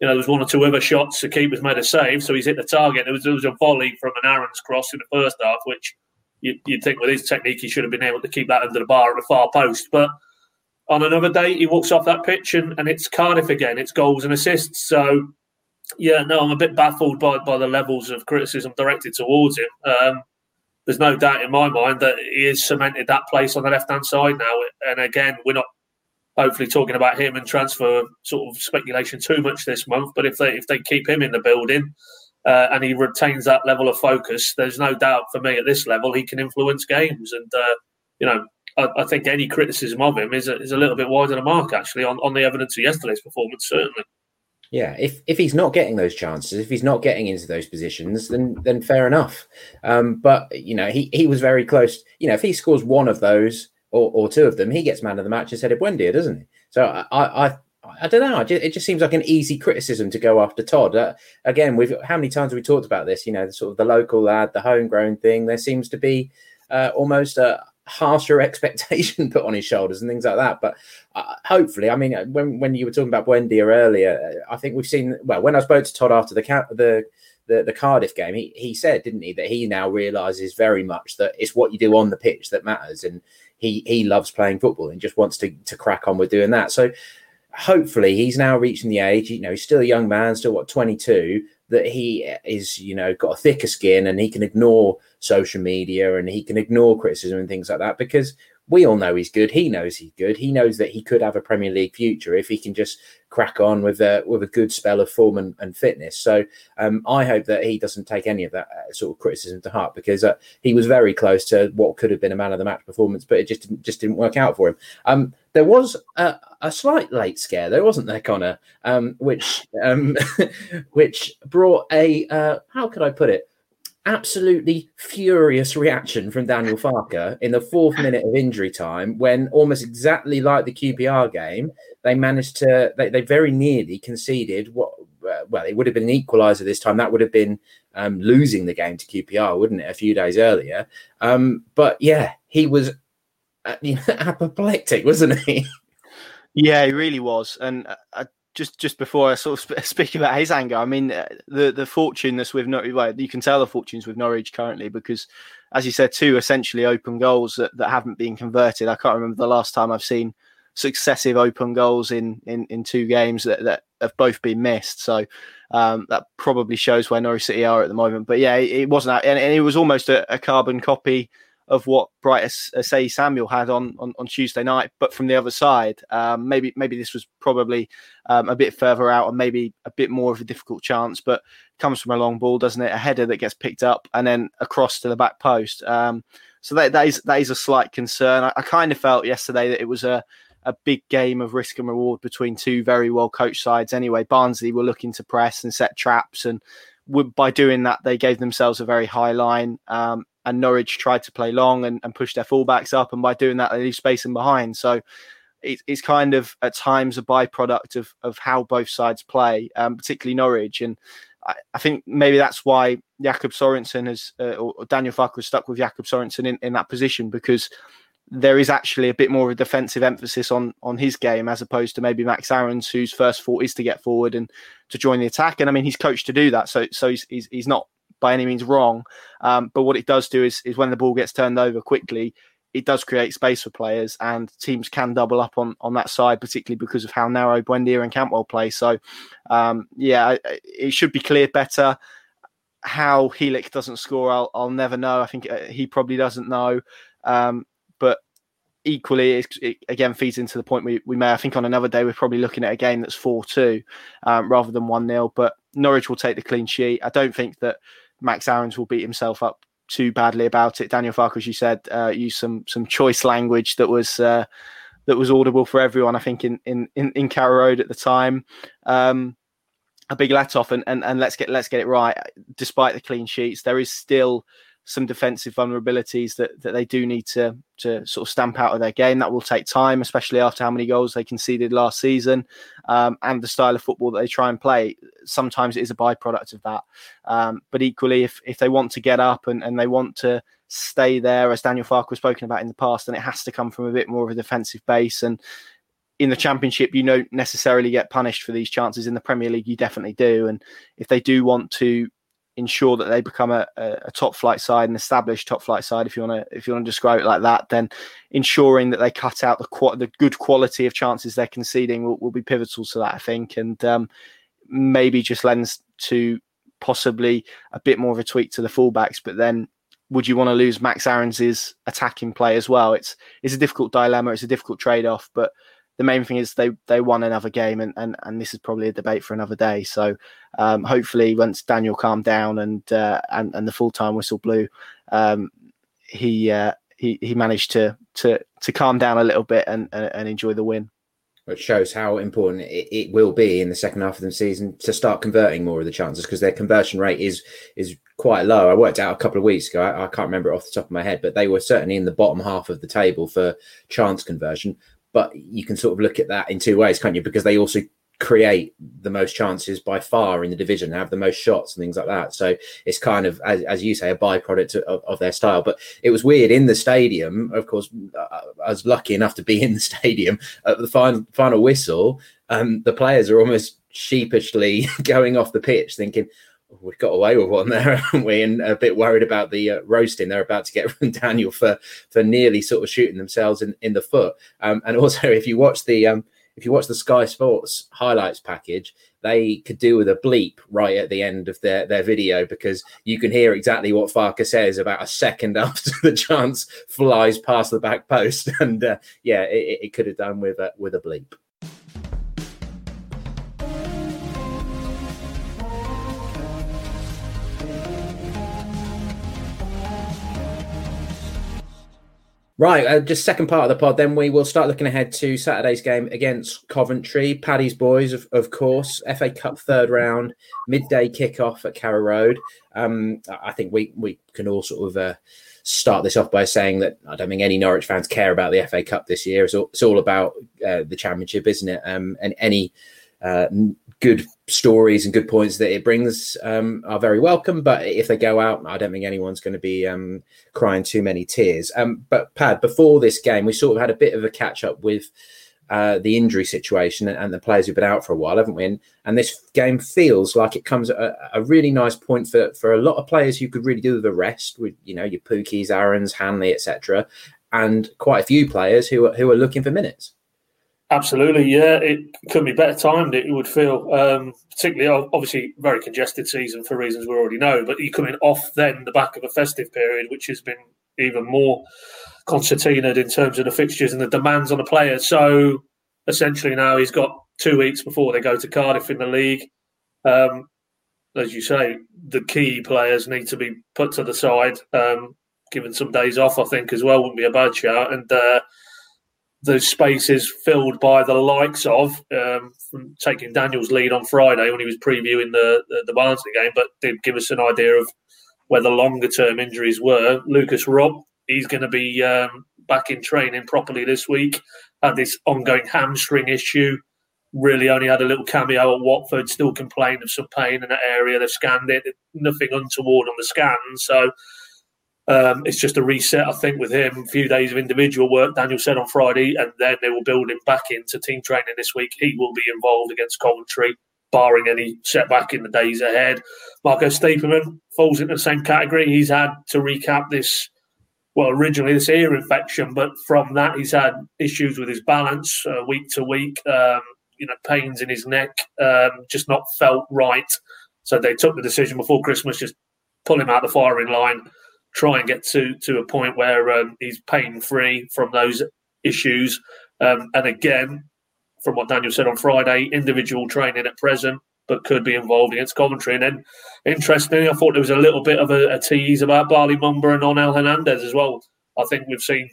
you know, there was one or two other shots. The keeper's made a save, so he's hit the target. There was, there was a volley from an Aarons cross in the first half, which you, you'd think with his technique he should have been able to keep that under the bar at the far post. But on another day, he walks off that pitch and, and it's Cardiff again. It's goals and assists. So... Yeah, no, I'm a bit baffled by, by the levels of criticism directed towards him. Um, there's no doubt in my mind that he has cemented that place on the left-hand side now. And again, we're not hopefully talking about him and transfer sort of speculation too much this month. But if they if they keep him in the building uh, and he retains that level of focus, there's no doubt for me at this level he can influence games. And, uh, you know, I, I think any criticism of him is a, is a little bit wide of the mark, actually, on, on the evidence of yesterday's performance, certainly. Yeah, if, if he's not getting those chances, if he's not getting into those positions, then then fair enough. Um, but, you know, he, he was very close. You know, if he scores one of those or, or two of them, he gets man of the match instead of Buendia, doesn't he? So I I, I don't know. I just, it just seems like an easy criticism to go after Todd. Uh, again, we've how many times have we talked about this? You know, the, sort of the local lad, the homegrown thing. There seems to be uh, almost a harsher expectation put on his shoulders and things like that. But uh, hopefully, I mean, when when you were talking about Buendia earlier, I think we've seen, well, when I spoke to Todd after the the the, the Cardiff game, he, he said, didn't he, that he now realises very much that it's what you do on the pitch that matters. And, he he loves playing football and just wants to to crack on with doing that. So hopefully he's now reaching the age, you know, he's still a young man, still what, twenty-two, that he is, you know, got a thicker skin and he can ignore social media and he can ignore criticism and things like that, because we all know he's good. He knows he's good. He knows that he could have a Premier League future if he can just crack on with a, with a good spell of form and, and fitness. So um, I hope that he doesn't take any of that sort of criticism to heart, because uh, he was very close to what could have been a man of the match performance, but it just didn't, just didn't work out for him. Um, there was a, a slight late scare, there wasn't there, Connor, um, which um, which brought a uh, how could I put it? Absolutely furious reaction from Daniel Farke in the fourth minute of injury time, when almost exactly like the Q P R game, they managed to, they, they very nearly conceded what, uh, well, it would have been an equaliser this time. That would have been um, losing the game to Q P R, wouldn't it, a few days earlier? Um, but yeah, he was uh, you know, apoplectic, wasn't he? Yeah, he really was. And I Just just before I sort of speak about his anger, I mean, the, the fortune that's with Norwich, well, you can tell the fortunes with Norwich currently, because, as you said, two essentially open goals that, that haven't been converted. I can't remember the last time I've seen successive open goals in, in, in two games that, that have both been missed. So um, that probably shows where Norwich City are at the moment. But yeah, it, it wasn't, and, and it was almost a, a carbon copy of what Bright Asai Samuel had on, on, on Tuesday night, but from the other side. Um, maybe maybe this was probably um, a bit further out and maybe a bit more of a difficult chance, but comes from a long ball, doesn't it? A header that gets picked up and then across to the back post. Um, so that, that is that is a slight concern. I, I kind of felt yesterday that it was a, a big game of risk and reward between two very well-coached sides anyway. Barnsley were looking to press and set traps, and would, by doing that, they gave themselves a very high line. Um, And Norwich tried to play long and, and push their fullbacks up. And by doing that, they leave space in behind. So it, it's kind of at times a byproduct of, of how both sides play, um, particularly Norwich. And I, I think maybe that's why Jakob Sorensen has, uh, or Daniel Farke has stuck with Jakob Sorensen in, in that position, because there is actually a bit more of a defensive emphasis on, on his game, as opposed to maybe Max Aarons, whose first thought is to get forward and to join the attack. And I mean, he's coached to do that. So, so he's, he's, he's not by any means wrong, um, but what it does do is, is when the ball gets turned over quickly, it does create space for players, and teams can double up on, on that side, particularly because of how narrow Buendia and Cantwell play. So, um, yeah, it should be cleared better. How Helik doesn't score, I'll, I'll never know. I think he probably doesn't know, um, but equally, it, it again feeds into the point we, we may, I think on another day, we're probably looking at a game that's four two um, rather than one nil, but Norwich will take the clean sheet. I don't think that Max Aarons will beat himself up too badly about it. Daniel Farke, as you said, uh, used some some choice language that was uh, that was audible for everyone, I think, in in, in Carrow Road at the time. Um, a big let off, and, and and let's get let's get it right. Despite the clean sheets, there is still some defensive vulnerabilities that, that they do need to to sort of stamp out of their game. That will take time, especially after how many goals they conceded last season, um, and the style of football that they try and play. Sometimes it is a byproduct of that. Um, but equally, if if they want to get up and, and they want to stay there, as Daniel Farke was spoken about in the past, then it has to come from a bit more of a defensive base. And in the Championship, you don't necessarily get punished for these chances. In the Premier League, you definitely do. And if they do want to ensure that they become a, a top flight side, an established top flight side, if you want to if you want to describe it like that, then ensuring that they cut out the qu- the good quality of chances they're conceding will, will be pivotal to that, I think. And um, maybe just lends to possibly a bit more of a tweak to the fullbacks. But then, would you want to lose Max Aarons's attacking play as well? It's it's a difficult dilemma. It's a difficult trade-off. But the main thing is they, they won another game, and, and, and this is probably a debate for another day. So um, hopefully once Daniel calmed down and uh, and, and the full-time whistle blew, um, he, uh, he he managed to to to calm down a little bit and, and enjoy the win. It shows how important it, it will be in the second half of the season to start converting more of the chances, because their conversion rate is is quite low. I worked out a couple of weeks ago. I, I can't remember it off the top of my head, but they were certainly in the bottom half of the table for chance conversion. But you can sort of look at that in two ways, can't you? Because they also create the most chances by far in the division, have the most shots and things like that. So it's kind of, as, as you say, a byproduct of, of their style. But it was weird in the stadium. Of course, I was lucky enough to be in the stadium at the final, final whistle. Um, the players are almost sheepishly going off the pitch thinking, we got away with one there, haven't we? And a bit worried about the uh, roasting they're about to get from Daniel for for nearly sort of shooting themselves in, in the foot. Um, and also, if you watch the um, if you watch the Sky Sports highlights package, they could do with a bleep right at the end of their, their video, because you can hear exactly what Farke says about a second after the chance flies past the back post. And uh, yeah, it, it could have done with a, with a bleep. Right, uh, just second part of the pod, then we will start looking ahead to Saturday's game against Coventry. Paddy's boys, of, of course, F A Cup third round, midday kickoff at Carrow Road. Um, I think we, we can all sort of uh, start this off by saying that I don't think any Norwich fans care about the F A Cup this year. It's all, it's all about uh, the Championship, isn't it? Um, and any uh, good stories and good points that it brings um, are very welcome. But if they go out, I don't think anyone's going to be um, crying too many tears. Um, but Pad, before this game, we sort of had a bit of a catch up with uh, the injury situation and the players who've been out for a while, haven't we? And, and this game feels like it comes at a, a really nice point for, for a lot of players who could really do the rest with, you know, your Pukis, Aarons, Hanley, et cetera, and quite a few players who are, who are looking for minutes. Absolutely, yeah. It couldn't be better timed, it would feel. Um, particularly, obviously, very congested season for reasons we already know, but you're coming off then the back of a festive period, which has been even more concertinaed in terms of the fixtures and the demands on the player. So, essentially now he's got two weeks before they go to Cardiff in the league. Um, as you say, the key players need to be put to the side, um, given some days off, I think, as well, wouldn't be a bad shout. And... Uh, the space is filled by the likes of, um, from taking Daniel's lead on Friday when he was previewing the, the, the Barnsley game, but did give us an idea of where the longer-term injuries were. Lucas Rupp, he's going to be um, back in training properly this week. Had this ongoing hamstring issue. Really only had a little cameo at Watford, still complained of some pain in that area. They've scanned it. Nothing untoward on the scan, so... Um, it's just a reset, I think, with him. A few days of individual work, Daniel said on Friday, and then they will build him back into team training this week. He will be involved against Coventry, barring any setback in the days ahead. Marco Steeperman falls into the same category. He's had to recap this, well, originally this ear infection, but from that he's had issues with his balance uh, week to week, um, you know, pains in his neck, um, just not felt right. So they took the decision before Christmas, just pull him out the firing line, try and get to, to a point where um, he's pain-free from those issues. Um, and again, from what Daniel said on Friday, individual training at present, but could be involved against Coventry. And then, interestingly, I thought there was a little bit of a, a tease about Bali Mumba and Onel Hernandez as well. I think we've seen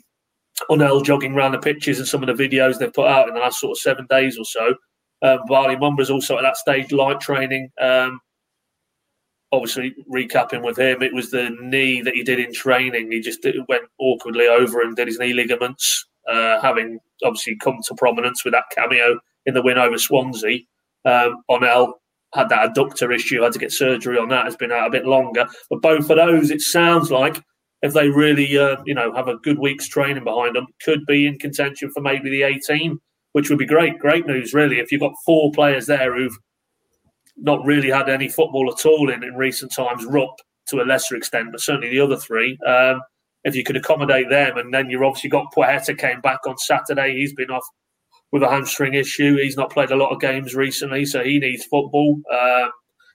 Onel jogging around the pitches and some of the videos they've put out in the last sort of seven days or so. Um, Bali Mumba's also at that stage, light training, um, obviously, recapping with him, it was the knee that he did in training. He just did, went awkwardly over and did his knee ligaments, uh, having obviously come to prominence with that cameo in the win over Swansea. Um, Onel had that adductor issue, had to get surgery on that, has been out a bit longer. But both of those, it sounds like, if they really uh, you know, have a good week's training behind them, could be in contention for maybe the eighteen, which would be great. Great news, really, if you've got four players there who've not really had any football at all in, in recent times, Rupp to a lesser extent, but certainly the other three. Um, if you could accommodate them, and then you've obviously got Poeta came back on Saturday. He's been off with a hamstring issue. He's not played a lot of games recently, so he needs football. Um,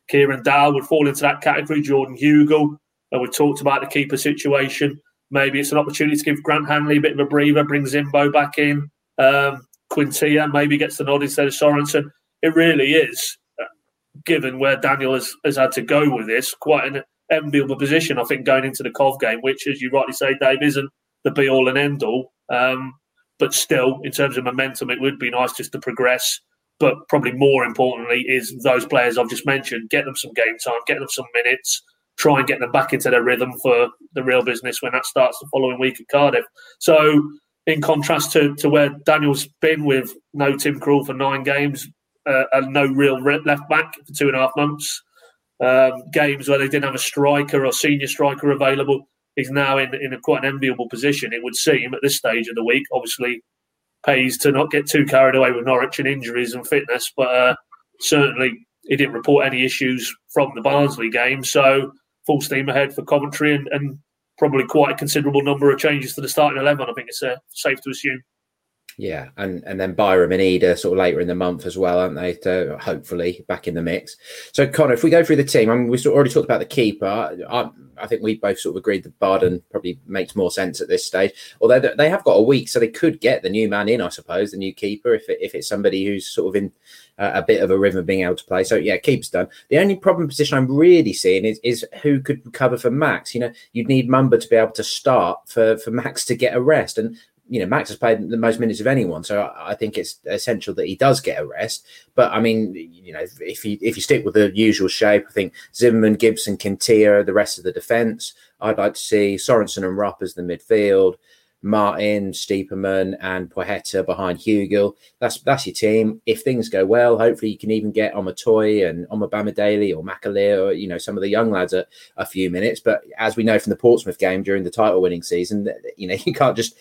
Kieran Dowell would fall into that category. Jordan Hugill, and we talked about the keeper situation. Maybe it's an opportunity to give Grant Hanley a bit of a breather, bring Zimbo back in. Um, Quintilla maybe gets the nod instead of Sorensen. It really is, given where Daniel has, has had to go with this, quite an enviable position, I think, going into the Cov game, which, as you rightly say, Dave, isn't the be-all and end-all. Um, but still, in terms of momentum, it would be nice just to progress. But probably more importantly is those players I've just mentioned, get them some game time, get them some minutes, try and get them back into their rhythm for the real business when that starts the following week at Cardiff. So, in contrast to, to where Daniel's been with no Tim Krul for nine games, Uh, and no real left back for two and a half months. Um, games where they didn't have a striker or senior striker available. He's now in, in a, quite an enviable position, it would seem, at this stage of the week. Obviously, pays to not get too carried away with Norwich and injuries and fitness, but uh, certainly he didn't report any issues from the Barnsley game. So full steam ahead for Coventry, and, and probably quite a considerable number of changes to the starting eleven, I think it's uh, safe to assume. Yeah, and, and then Byram and Ida sort of later in the month as well, aren't they? To hopefully back in the mix. So, Connor, if we go through the team, I mean, we sort of already talked about the keeper. I, I think we both sort of agreed that Barden probably makes more sense at this stage. Although they have got a week, so they could get the new man in, I suppose, the new keeper, if it, if it's somebody who's sort of in uh, a bit of a rhythm of being able to play. So, yeah, keeper's done. The only problem position I'm really seeing is, is who could cover for Max. You know, you'd need Mumba to be able to start for, for Max to get a rest. And you know, Max has played the most minutes of anyone, so I, I think it's essential that he does get a rest. But I mean, you know, if you if you stick with the usual shape, I think Zimmerman, Gibson, Kintia, the rest of the defence. I'd like to see Sorensen and Rupp as the midfield, Martin, Steeperman, and Poheta behind Hugill. That's that's your team. If things go well, hopefully you can even get Omatoy and Omabamidele or Makalea or, you know, some of the young lads a, a few minutes. But as we know from the Portsmouth game during the title winning season, you know, you can't just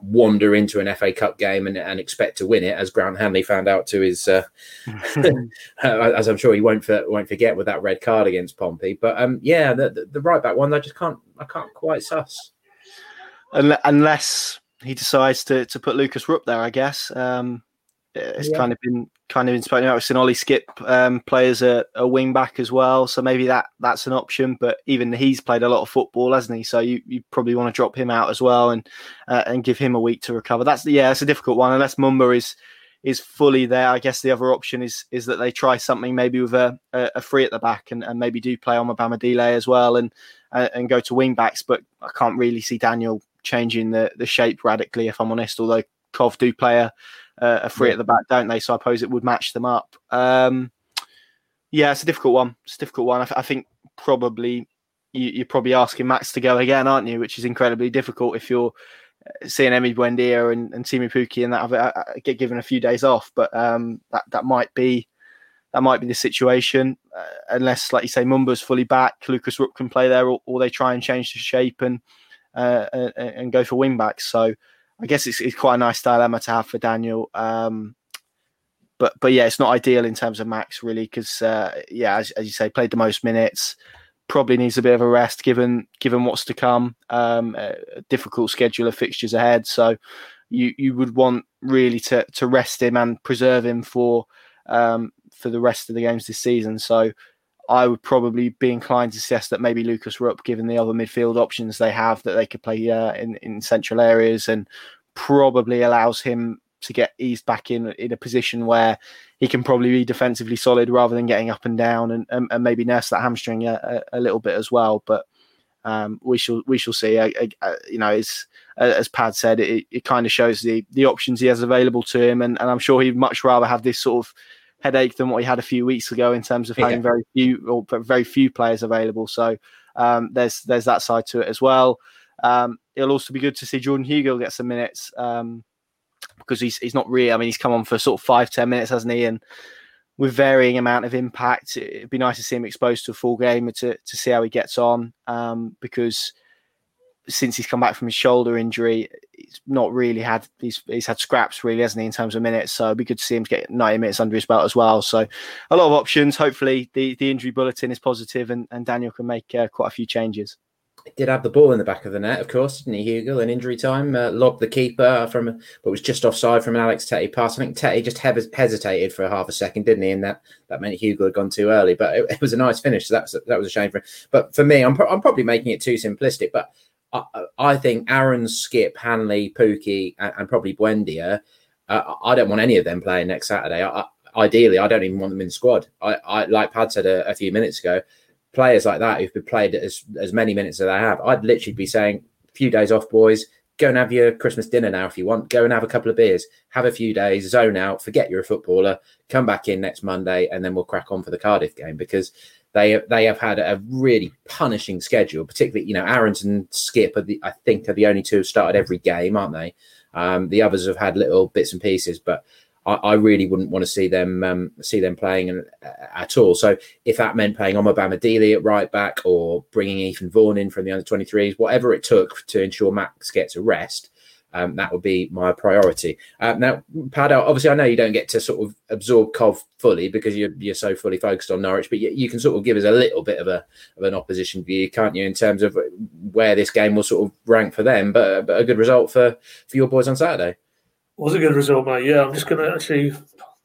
wander into an F A Cup game and, and expect to win it, as Grant Hanley found out to his uh, as I'm sure he won't for, won't forget with that red card against Pompey. But um, yeah, the, the, the right back one, I just can't I can't quite suss, unless he decides to to put Lucas Rupp there, I guess. Um, it's yeah. kind of been kind of been spoken about. We've seen Ollie Skip um, play as a, a wing back as well, so maybe that that's an option. But even he's played a lot of football, hasn't he? So you, you probably want to drop him out as well and uh, and give him a week to recover. That's yeah, it's a difficult one unless Mumba is is fully there. I guess the other option is is that they try something maybe with a a, a free at the back and, and maybe do play on Mabamidele as well and uh, and go to wing backs. But I can't really see Daniel changing the the shape radically, if I'm honest. Although Kov do play a Uh, a free yeah. at the back, don't they? So I suppose it would match them up. Um, yeah, it's a difficult one. It's a difficult one. I, th- I think probably you, you're probably asking Max to go again, aren't you? Which is incredibly difficult if you're seeing Emi Buendia and, and Teemu Pukki and that I, I get given a few days off. But um, that that might be that might be the situation, uh, unless, like you say, Mumba's fully back, Lucas Rupp can play there, or, or they try and change the shape and uh, and, and go for wing backs. So I guess it's, it's quite a nice dilemma to have for Daniel. Um, but but yeah, it's not ideal in terms of Max, really, because, uh, yeah, as, as you say, played the most minutes, probably needs a bit of a rest given given what's to come, um, a difficult schedule of fixtures ahead. So you you would want really to to rest him and preserve him for um, for the rest of the games this season. So I would probably be inclined to suggest that maybe Lucas Rupp, given the other midfield options they have, that they could play uh, in, in central areas, and probably allows him to get eased back in in a position where he can probably be defensively solid rather than getting up and down, and, and, and maybe nurse that hamstring a, a, a little bit as well. But um, we shall we shall see. I, I, I, you know, it's, as Pad said, it, it kind of shows the the options he has available to him, and, and I'm sure he'd much rather have this sort of headache than what he had a few weeks ago in terms of having yeah. very few or very few players available. So um, there's there's that side to it as well. Um, it'll also be good to see Jordan Hugill get some minutes um, because he's he's not really. I mean, he's come on for sort of five ten minutes, hasn't he? And with varying amount of impact, it'd be nice to see him exposed to a full game to to see how he gets on. Um, because since he's come back from his shoulder injury, he's not really had he's, he's had scraps really, hasn't he, in terms of minutes. So it'd be good to see him get ninety minutes under his belt as well. So a lot of options. Hopefully the, the injury bulletin is positive and, and Daniel can make uh, quite a few changes. He did have the ball in the back of the net, of course, didn't he, Hugill, in injury time, uh, lobbed the keeper from, but was just offside from an Alex Tettey pass. I think Tettey just he- hesitated for half a second, didn't he? And that, that meant Hugill had gone too early, but it, it was a nice finish. So that was, that was a shame for him. But for me, I'm, pro- I'm probably making it too simplistic, but I, I think Aarons, Skip, Hanley, Pukki, and, and probably Buendia. Uh, I don't want any of them playing next Saturday. I, I, ideally, I don't even want them in the squad. I, I like Pad said a, a few minutes ago, players like that who've been played as, as many minutes as they have, I'd literally be saying, a few days off, boys. Go and have your Christmas dinner now if you want. Go and have a couple of beers. Have a few days, zone out, forget you're a footballer. Come back in next Monday, and then we'll crack on for the Cardiff game, because They they have had a really punishing schedule, particularly, you know, Aarons and Skip, are the, I think, are the only two who have started every game, aren't they? Um, the others have had little bits and pieces, but I, I really wouldn't want to see them um, see them playing in, uh, at all. So if that meant playing Omabamidele at right back or bringing Ethan Vaughan in from the under twenty-threes, whatever it took to ensure Max gets a rest, um, that would be my priority. Uh, now, Pad, obviously, I know you don't get to sort of absorb Cov fully because you're, you're so fully focused on Norwich, but you, you can sort of give us a little bit of a of an opposition view, can't you, in terms of where this game will sort of rank for them, but, but a good result for, for your boys on Saturday. Was a good result, mate. Yeah, I'm just going to actually...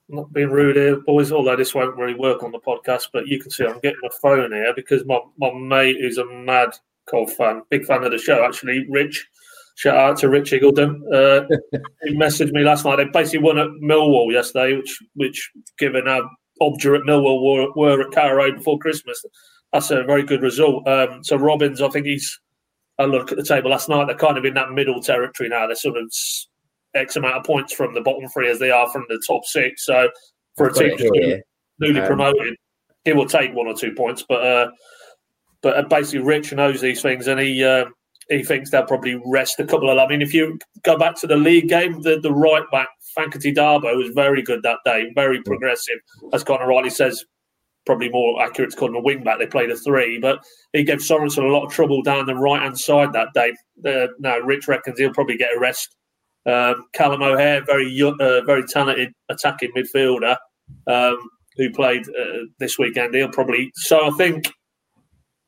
not being rude here, boys, although this won't really work on the podcast, but you can see I'm getting my phone here because my, my mate is a mad Cov fan, big fan of the show, actually, Rich. Shout out to Rich Iggledon. Uh, he messaged me last night. They basically won at Millwall yesterday, which, which given how obdurate Millwall were, were at Carrow Road before Christmas, that's a very good result. Um, so Robins, I think he's, I looked at the table last night, they're kind of in that middle territory now. They're sort of... X amount of points from the bottom three as they are from the top six. So for a team just here, newly um, promoted, it will take one or two points. But uh, but basically, Rich knows these things, and he uh, he thinks they'll probably rest a couple of. I mean, if you go back to the league game, the, the right back Fankati Darbo was very good that day, very progressive, as Connor rightly says. Probably more accurate to call him a wing back. They played a three, but he gave Sorensen a lot of trouble down the right hand side that day. Uh, now Rich reckons he'll probably get a rest. Um, Callum O'Hare, very young, uh, very talented attacking midfielder um, who played uh, this weekend. He'll probably, so I think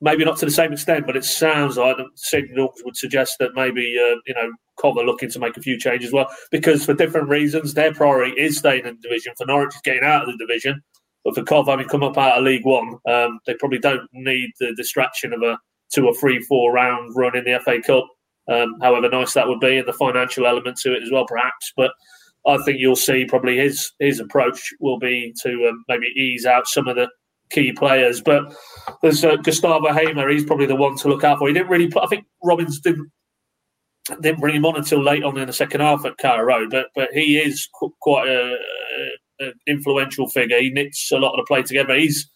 maybe not to the same extent, but it sounds like the signals would suggest that maybe uh, you know Cov are looking to make a few changes as well, because for different reasons their priority is staying in the division. For Norwich, it's getting out of the division, but for Cov, having come up out of League One, um, they probably don't need the distraction of a two or three, four round run in the F A Cup. Um, however nice that would be, and the financial element to it as well, perhaps. But I think you'll see probably his his approach will be to um, maybe ease out some of the key players. But there's uh, Gustavo Hamer; he's probably the one to look out for. He didn't really play. I think Robins didn't didn't bring him on until late on in the second half at Carrow Road. But but he is qu- quite an influential figure. He knits a lot of the play together. He's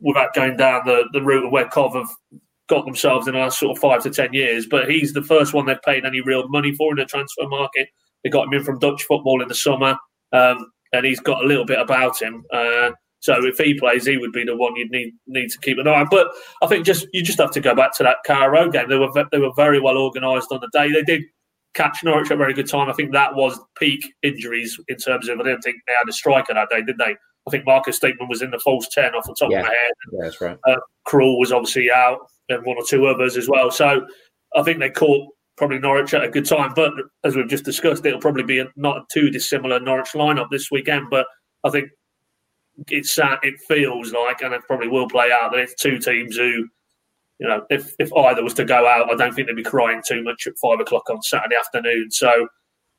without going down the, the route of where Cov have got themselves in the last sort of five to ten years, but he's the first one they've paid any real money for in the transfer market. They got him in from Dutch football in the summer, um, and he's got a little bit about him. Uh, so if he plays, he would be the one you'd need need to keep an eye on. But I think just you just have to go back to that Carrow Road game. They were they were very well organised on the day. They did catch Norwich at a very good time. I think that was peak injuries in terms of I don't think they had a striker that day, did they? I think Marcus Stegman was in the false ten off the top yeah, of my head. Yeah, that's right. Uh, Krul was obviously out, and one or two others as well. So I think they caught probably Norwich at a good time. But as we've just discussed, it'll probably be a, not a too dissimilar Norwich lineup this weekend. But I think it's uh, it feels like, and it probably will play out, that it's two teams who, you know, if, if either was to go out, I don't think they'd be crying too much at five o'clock on Saturday afternoon. So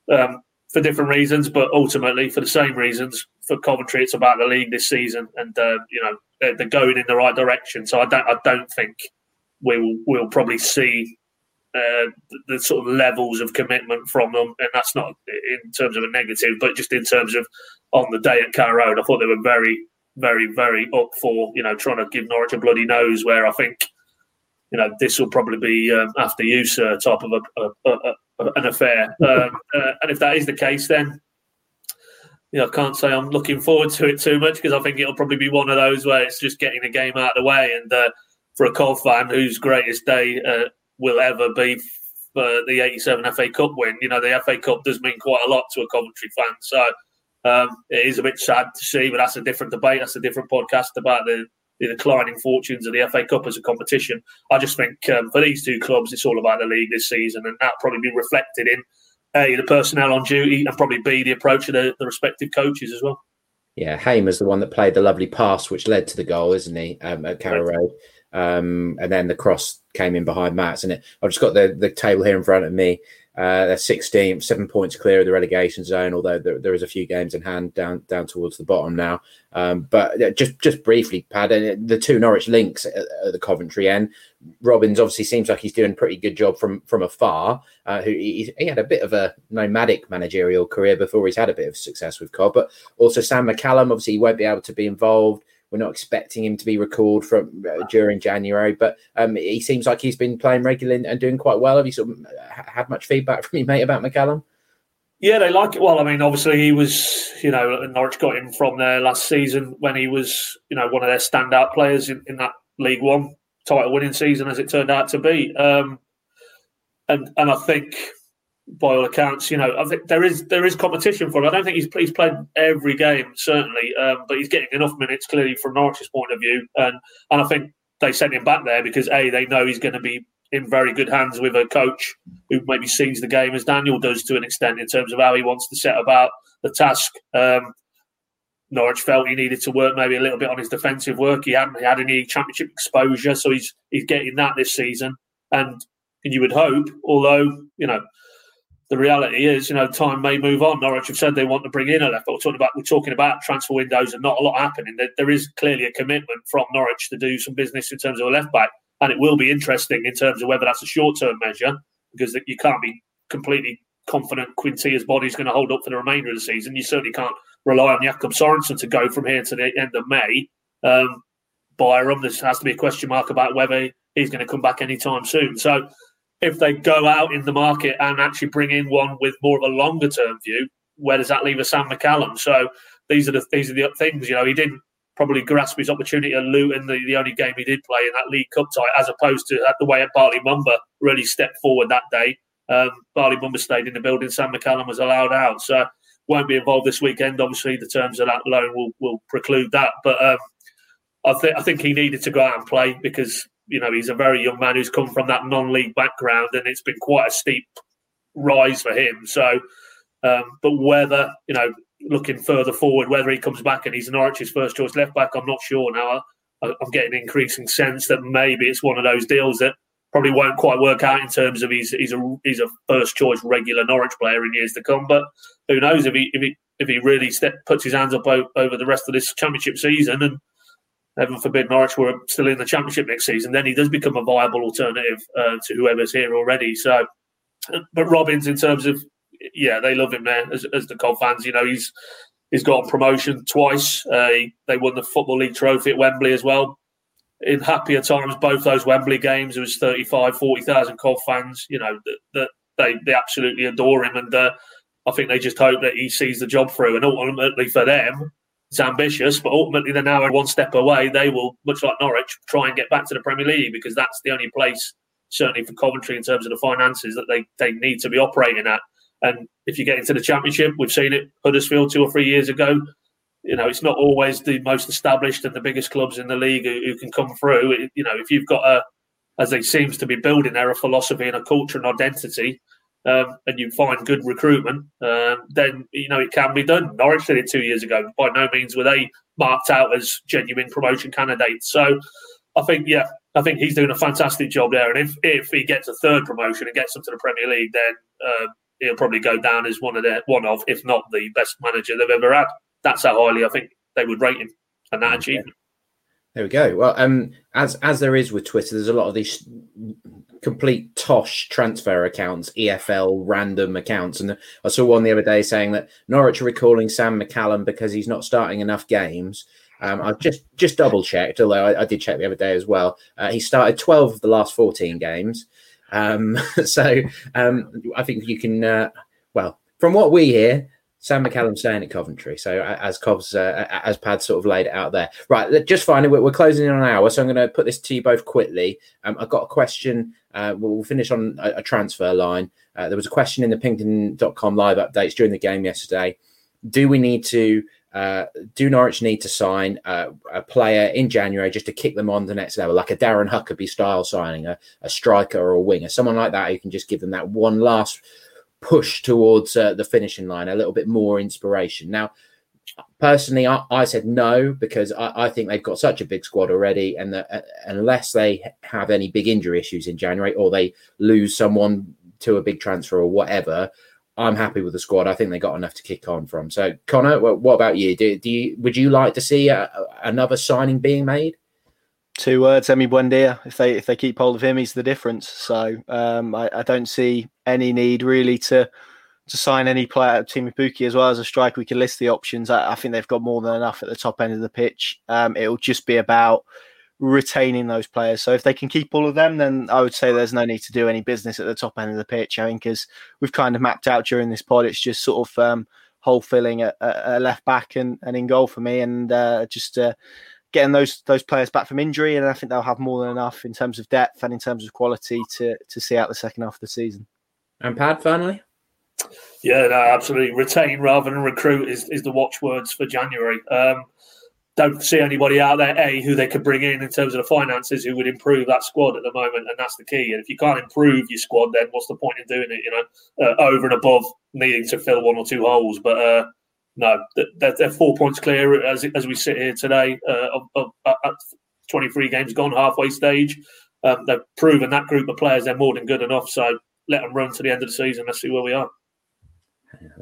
um, for different reasons, but ultimately for the same reasons, for Coventry, it's about the league this season. And, uh, you know, they're, they're going in the right direction. So I don't, I don't think... we will we'll probably see uh, the sort of levels of commitment from them, and that's not in terms of a negative, but just in terms of on the day at Carrow Road, I thought they were very, very, very up for, you know, trying to give Norwich a bloody nose, where I think, you know, this will probably be um, after you, sir, type of a, a, a, a, an affair. Um, uh, and if that is the case, then, you know, I can't say I'm looking forward to it too much, because I think it'll probably be one of those where it's just getting the game out of the way. And uh, for a Cov fan whose greatest day uh, will ever be for the eighty-seven F A Cup win, you know, the F A Cup does mean quite a lot to a Coventry fan. So um, it is a bit sad to see, but that's a different debate. That's a different podcast about the, the declining fortunes of the F A Cup as a competition. I just think um, for these two clubs, it's all about the league this season, and that'll probably be reflected in A, the personnel on duty, and probably B, the approach of the, the respective coaches as well. Yeah, Hamer's the one that played the lovely pass which led to the goal, isn't he, um, at Carrow Road? Um, and then the cross came in behind Matt's, and it, I've just got the, the table here in front of me. Uh, they're sixteenth, seven points clear of the relegation zone, although there, there is a few games in hand down down towards the bottom now. Um, but just just briefly, Pad, the two Norwich links at, at the Coventry end. Robins obviously seems like he's doing a pretty good job from from afar. Uh, who he, he had a bit of a nomadic managerial career before he's had a bit of success with Cov. But also Sam McCallum, obviously he won't be able to be involved. We're not expecting him to be recalled from uh, during January, but um, he seems like he's been playing regularly and doing quite well. Have you sort of had much feedback from your mate about McCallum? Yeah, they like it. Well, I mean, obviously he was, you know, Norwich got him from there last season when he was, you know, one of their standout players in, in that League One title winning season, as it turned out to be. Um, and and I think by all accounts, you know, I think there is there is competition for him. I don't think he's he's played every game, certainly, um, but he's getting enough minutes clearly from Norwich's point of view, and and I think they sent him back there because a they know he's going to be in very good hands with a coach who maybe sees the game as Daniel does to an extent in terms of how he wants to set about the task. Um, Norwich felt he needed to work maybe a little bit on his defensive work. He hadn't had any championship exposure, so he's he's getting that this season. And you would hope, although, you know, the reality is, you know, time may move on. Norwich have said they want to bring in a left, but we're talking about, we're talking about transfer windows and not a lot happening. There, there is clearly a commitment from Norwich to do some business in terms of a left-back. And it will be interesting in terms of whether that's a short-term measure, because you can't be completely confident Quintilla's body's going to hold up for the remainder of the season. You certainly can't rely on Jakob Sorensen to go from here to the end of May. Um, Byram, there has to be a question mark about whether he's going to come back anytime soon. So if they go out in the market and actually bring in one with more of a longer-term view, where does that leave a Sam McCallum? So these are the these are the things, you know, he didn't probably grasp his opportunity at Luton, the, the only game he did play in that League Cup tie, as opposed to the way at Bali Mumba really stepped forward that day. Um, Bali Mumba stayed in the building, Sam McCallum was allowed out, so won't be involved this weekend. Obviously, the terms of that loan will, will preclude that, but um, I, th- I think he needed to go out and play because, you know, he's a very young man who's come from that non-league background, and it's been quite a steep rise for him. So, um, but whether, you know, looking further forward, whether he comes back and he's Norwich's first choice left back, I'm not sure now. I, I'm getting an increasing sense that maybe it's one of those deals that probably won't quite work out in terms of he's he's a he's a first choice regular Norwich player in years to come. But who knows if he if he if he really step, puts his hands up o- over the rest of this championship season and, heaven forbid, Norwich were still in the championship next season, then he does become a viable alternative uh, to whoever's here already. So, but Robins, in terms of, yeah, they love him there as, as the Cov fans. You know, he's he's got promotion twice. Uh, he, they won the Football League trophy at Wembley as well. In happier times, both those Wembley games, there was thirty-five, forty thousand Cov fans. You know, that, that they they absolutely adore him, and uh, I think they just hope that he sees the job through. And ultimately for them, it's ambitious, but ultimately they're now one step away. They will, much like Norwich, try and get back to the Premier League because that's the only place, certainly for Coventry in terms of the finances, that they, they need to be operating at. And if you get into the Championship, we've seen it, Huddersfield two or three years ago, you know, it's not always the most established and the biggest clubs in the league who, who can come through. It, you know, if you've got a, as they seems to be building there, a philosophy and a culture and identity, Um, and you find good recruitment, um, then, you know, it can be done. Norwich did it two years ago. By no means were they marked out as genuine promotion candidates. So I think, yeah, I think he's doing a fantastic job there. And if, if he gets a third promotion and gets them to the Premier League, then uh, he'll probably go down as one of, their, one of, if not the best manager they've ever had. That's how highly I think they would rate him and that achievement. There we go. Well, um, as as there is with Twitter, there's a lot of these complete tosh transfer accounts, E F L random accounts, and I saw one the other day saying that Norwich are recalling Sam McCallum because he's not starting enough games. Um, I've just just double checked, although I, I did check the other day as well. Uh, he started twelve of the last fourteen games, um, so um, I think you can. Uh, well, from what we hear, Sam McCallum's staying at Coventry. So as Cob's, uh, as Pad sort of laid it out there. Right, just finally, we're closing in on an hour, so I'm going to put this to you both quickly. Um, I've got a question. Uh, we'll finish on a, a transfer line. Uh, there was a question in the Pinkun dot com live updates during the game yesterday. Do we need to, uh, do Norwich need to sign uh, a player in January just to kick them on the next level, like a Darren Huckabee style signing, a, a striker or a winger, someone like that who can just give them that one last push towards uh, the finishing line, a little bit more inspiration. Now, personally, I, I said no, because I, I think they've got such a big squad already, and that uh, unless they have any big injury issues in January or they lose someone to a big transfer or whatever, I'm happy with the squad. I think they got enough to kick on from. So, Connor, what, what about you? Do, do you would you like to see a, a, another signing being made? Two words, Emi Buendia. If they if they keep hold of him, he's the difference. So um, I, I don't see any need really to to sign any player. Teemu Pukki as well as a striker. We can list the options. I, I think they've got more than enough at the top end of the pitch. Um, it'll just be about retaining those players. So if they can keep all of them, then I would say there's no need to do any business at the top end of the pitch. I think as we've kind of mapped out during this pod, it's just sort of um, hole filling at, at left back and, and in goal for me, and uh, just. Uh, Getting those those players back from injury, and I think they'll have more than enough in terms of depth and in terms of quality to to see out the second half of the season. And Pad, finally, Yeah, no, absolutely. Retain rather than recruit is, is the watchwords for January. Um, don't see anybody out there, A, who they could bring in in terms of the finances who would improve that squad at the moment, and that's the key. And if you can't improve your squad, then what's the point in doing it, you know, uh, over and above needing to fill one or two holes. But, uh, no, they're, they're four points clear as as we sit here today uh, of, of, of twenty-three games gone, halfway stage. Um, they've proven that group of players they're more than good enough, so let them run to the end of the season. Let's see where we are.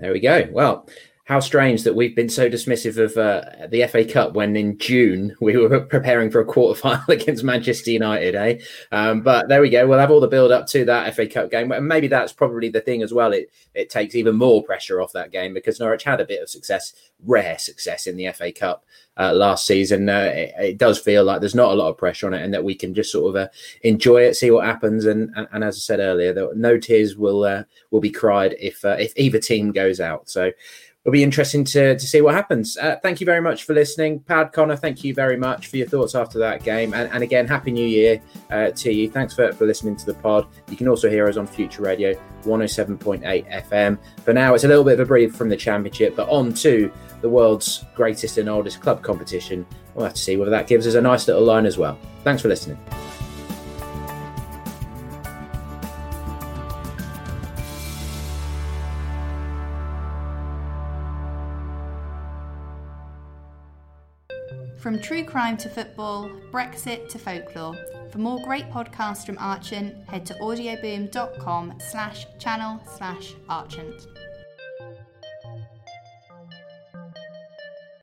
There we go. Well, how strange that we've been so dismissive of uh, the F A Cup when in June we were preparing for a quarterfinal against Manchester United, eh? Um, but there we go. We'll have all the build-up to that F A Cup game. And maybe that's probably the thing as well. It it takes even more pressure off that game because Norwich had a bit of success, rare success in the F A Cup uh, last season. Uh, it, it does feel like there's not a lot of pressure on it and that we can just sort of uh, enjoy it, see what happens. And, and, and as I said earlier, no tears will uh, will be cried if uh, if either team goes out. So, it'll be interesting to, to see what happens. Uh, thank you very much for listening. Pad, Connor, thank you very much for your thoughts after that game. And, and again, Happy New Year uh, to you. Thanks for, for listening to the pod. You can also hear us on Future Radio one oh seven point eight F M. For now, it's a little bit of a breather from the Championship, but on to the world's greatest and oldest club competition. We'll have to see whether that gives us a nice little line as well. Thanks for listening. From true crime to football, Brexit to folklore. For more great podcasts from Archant, head to audioboom dot com slash channel slash Archant.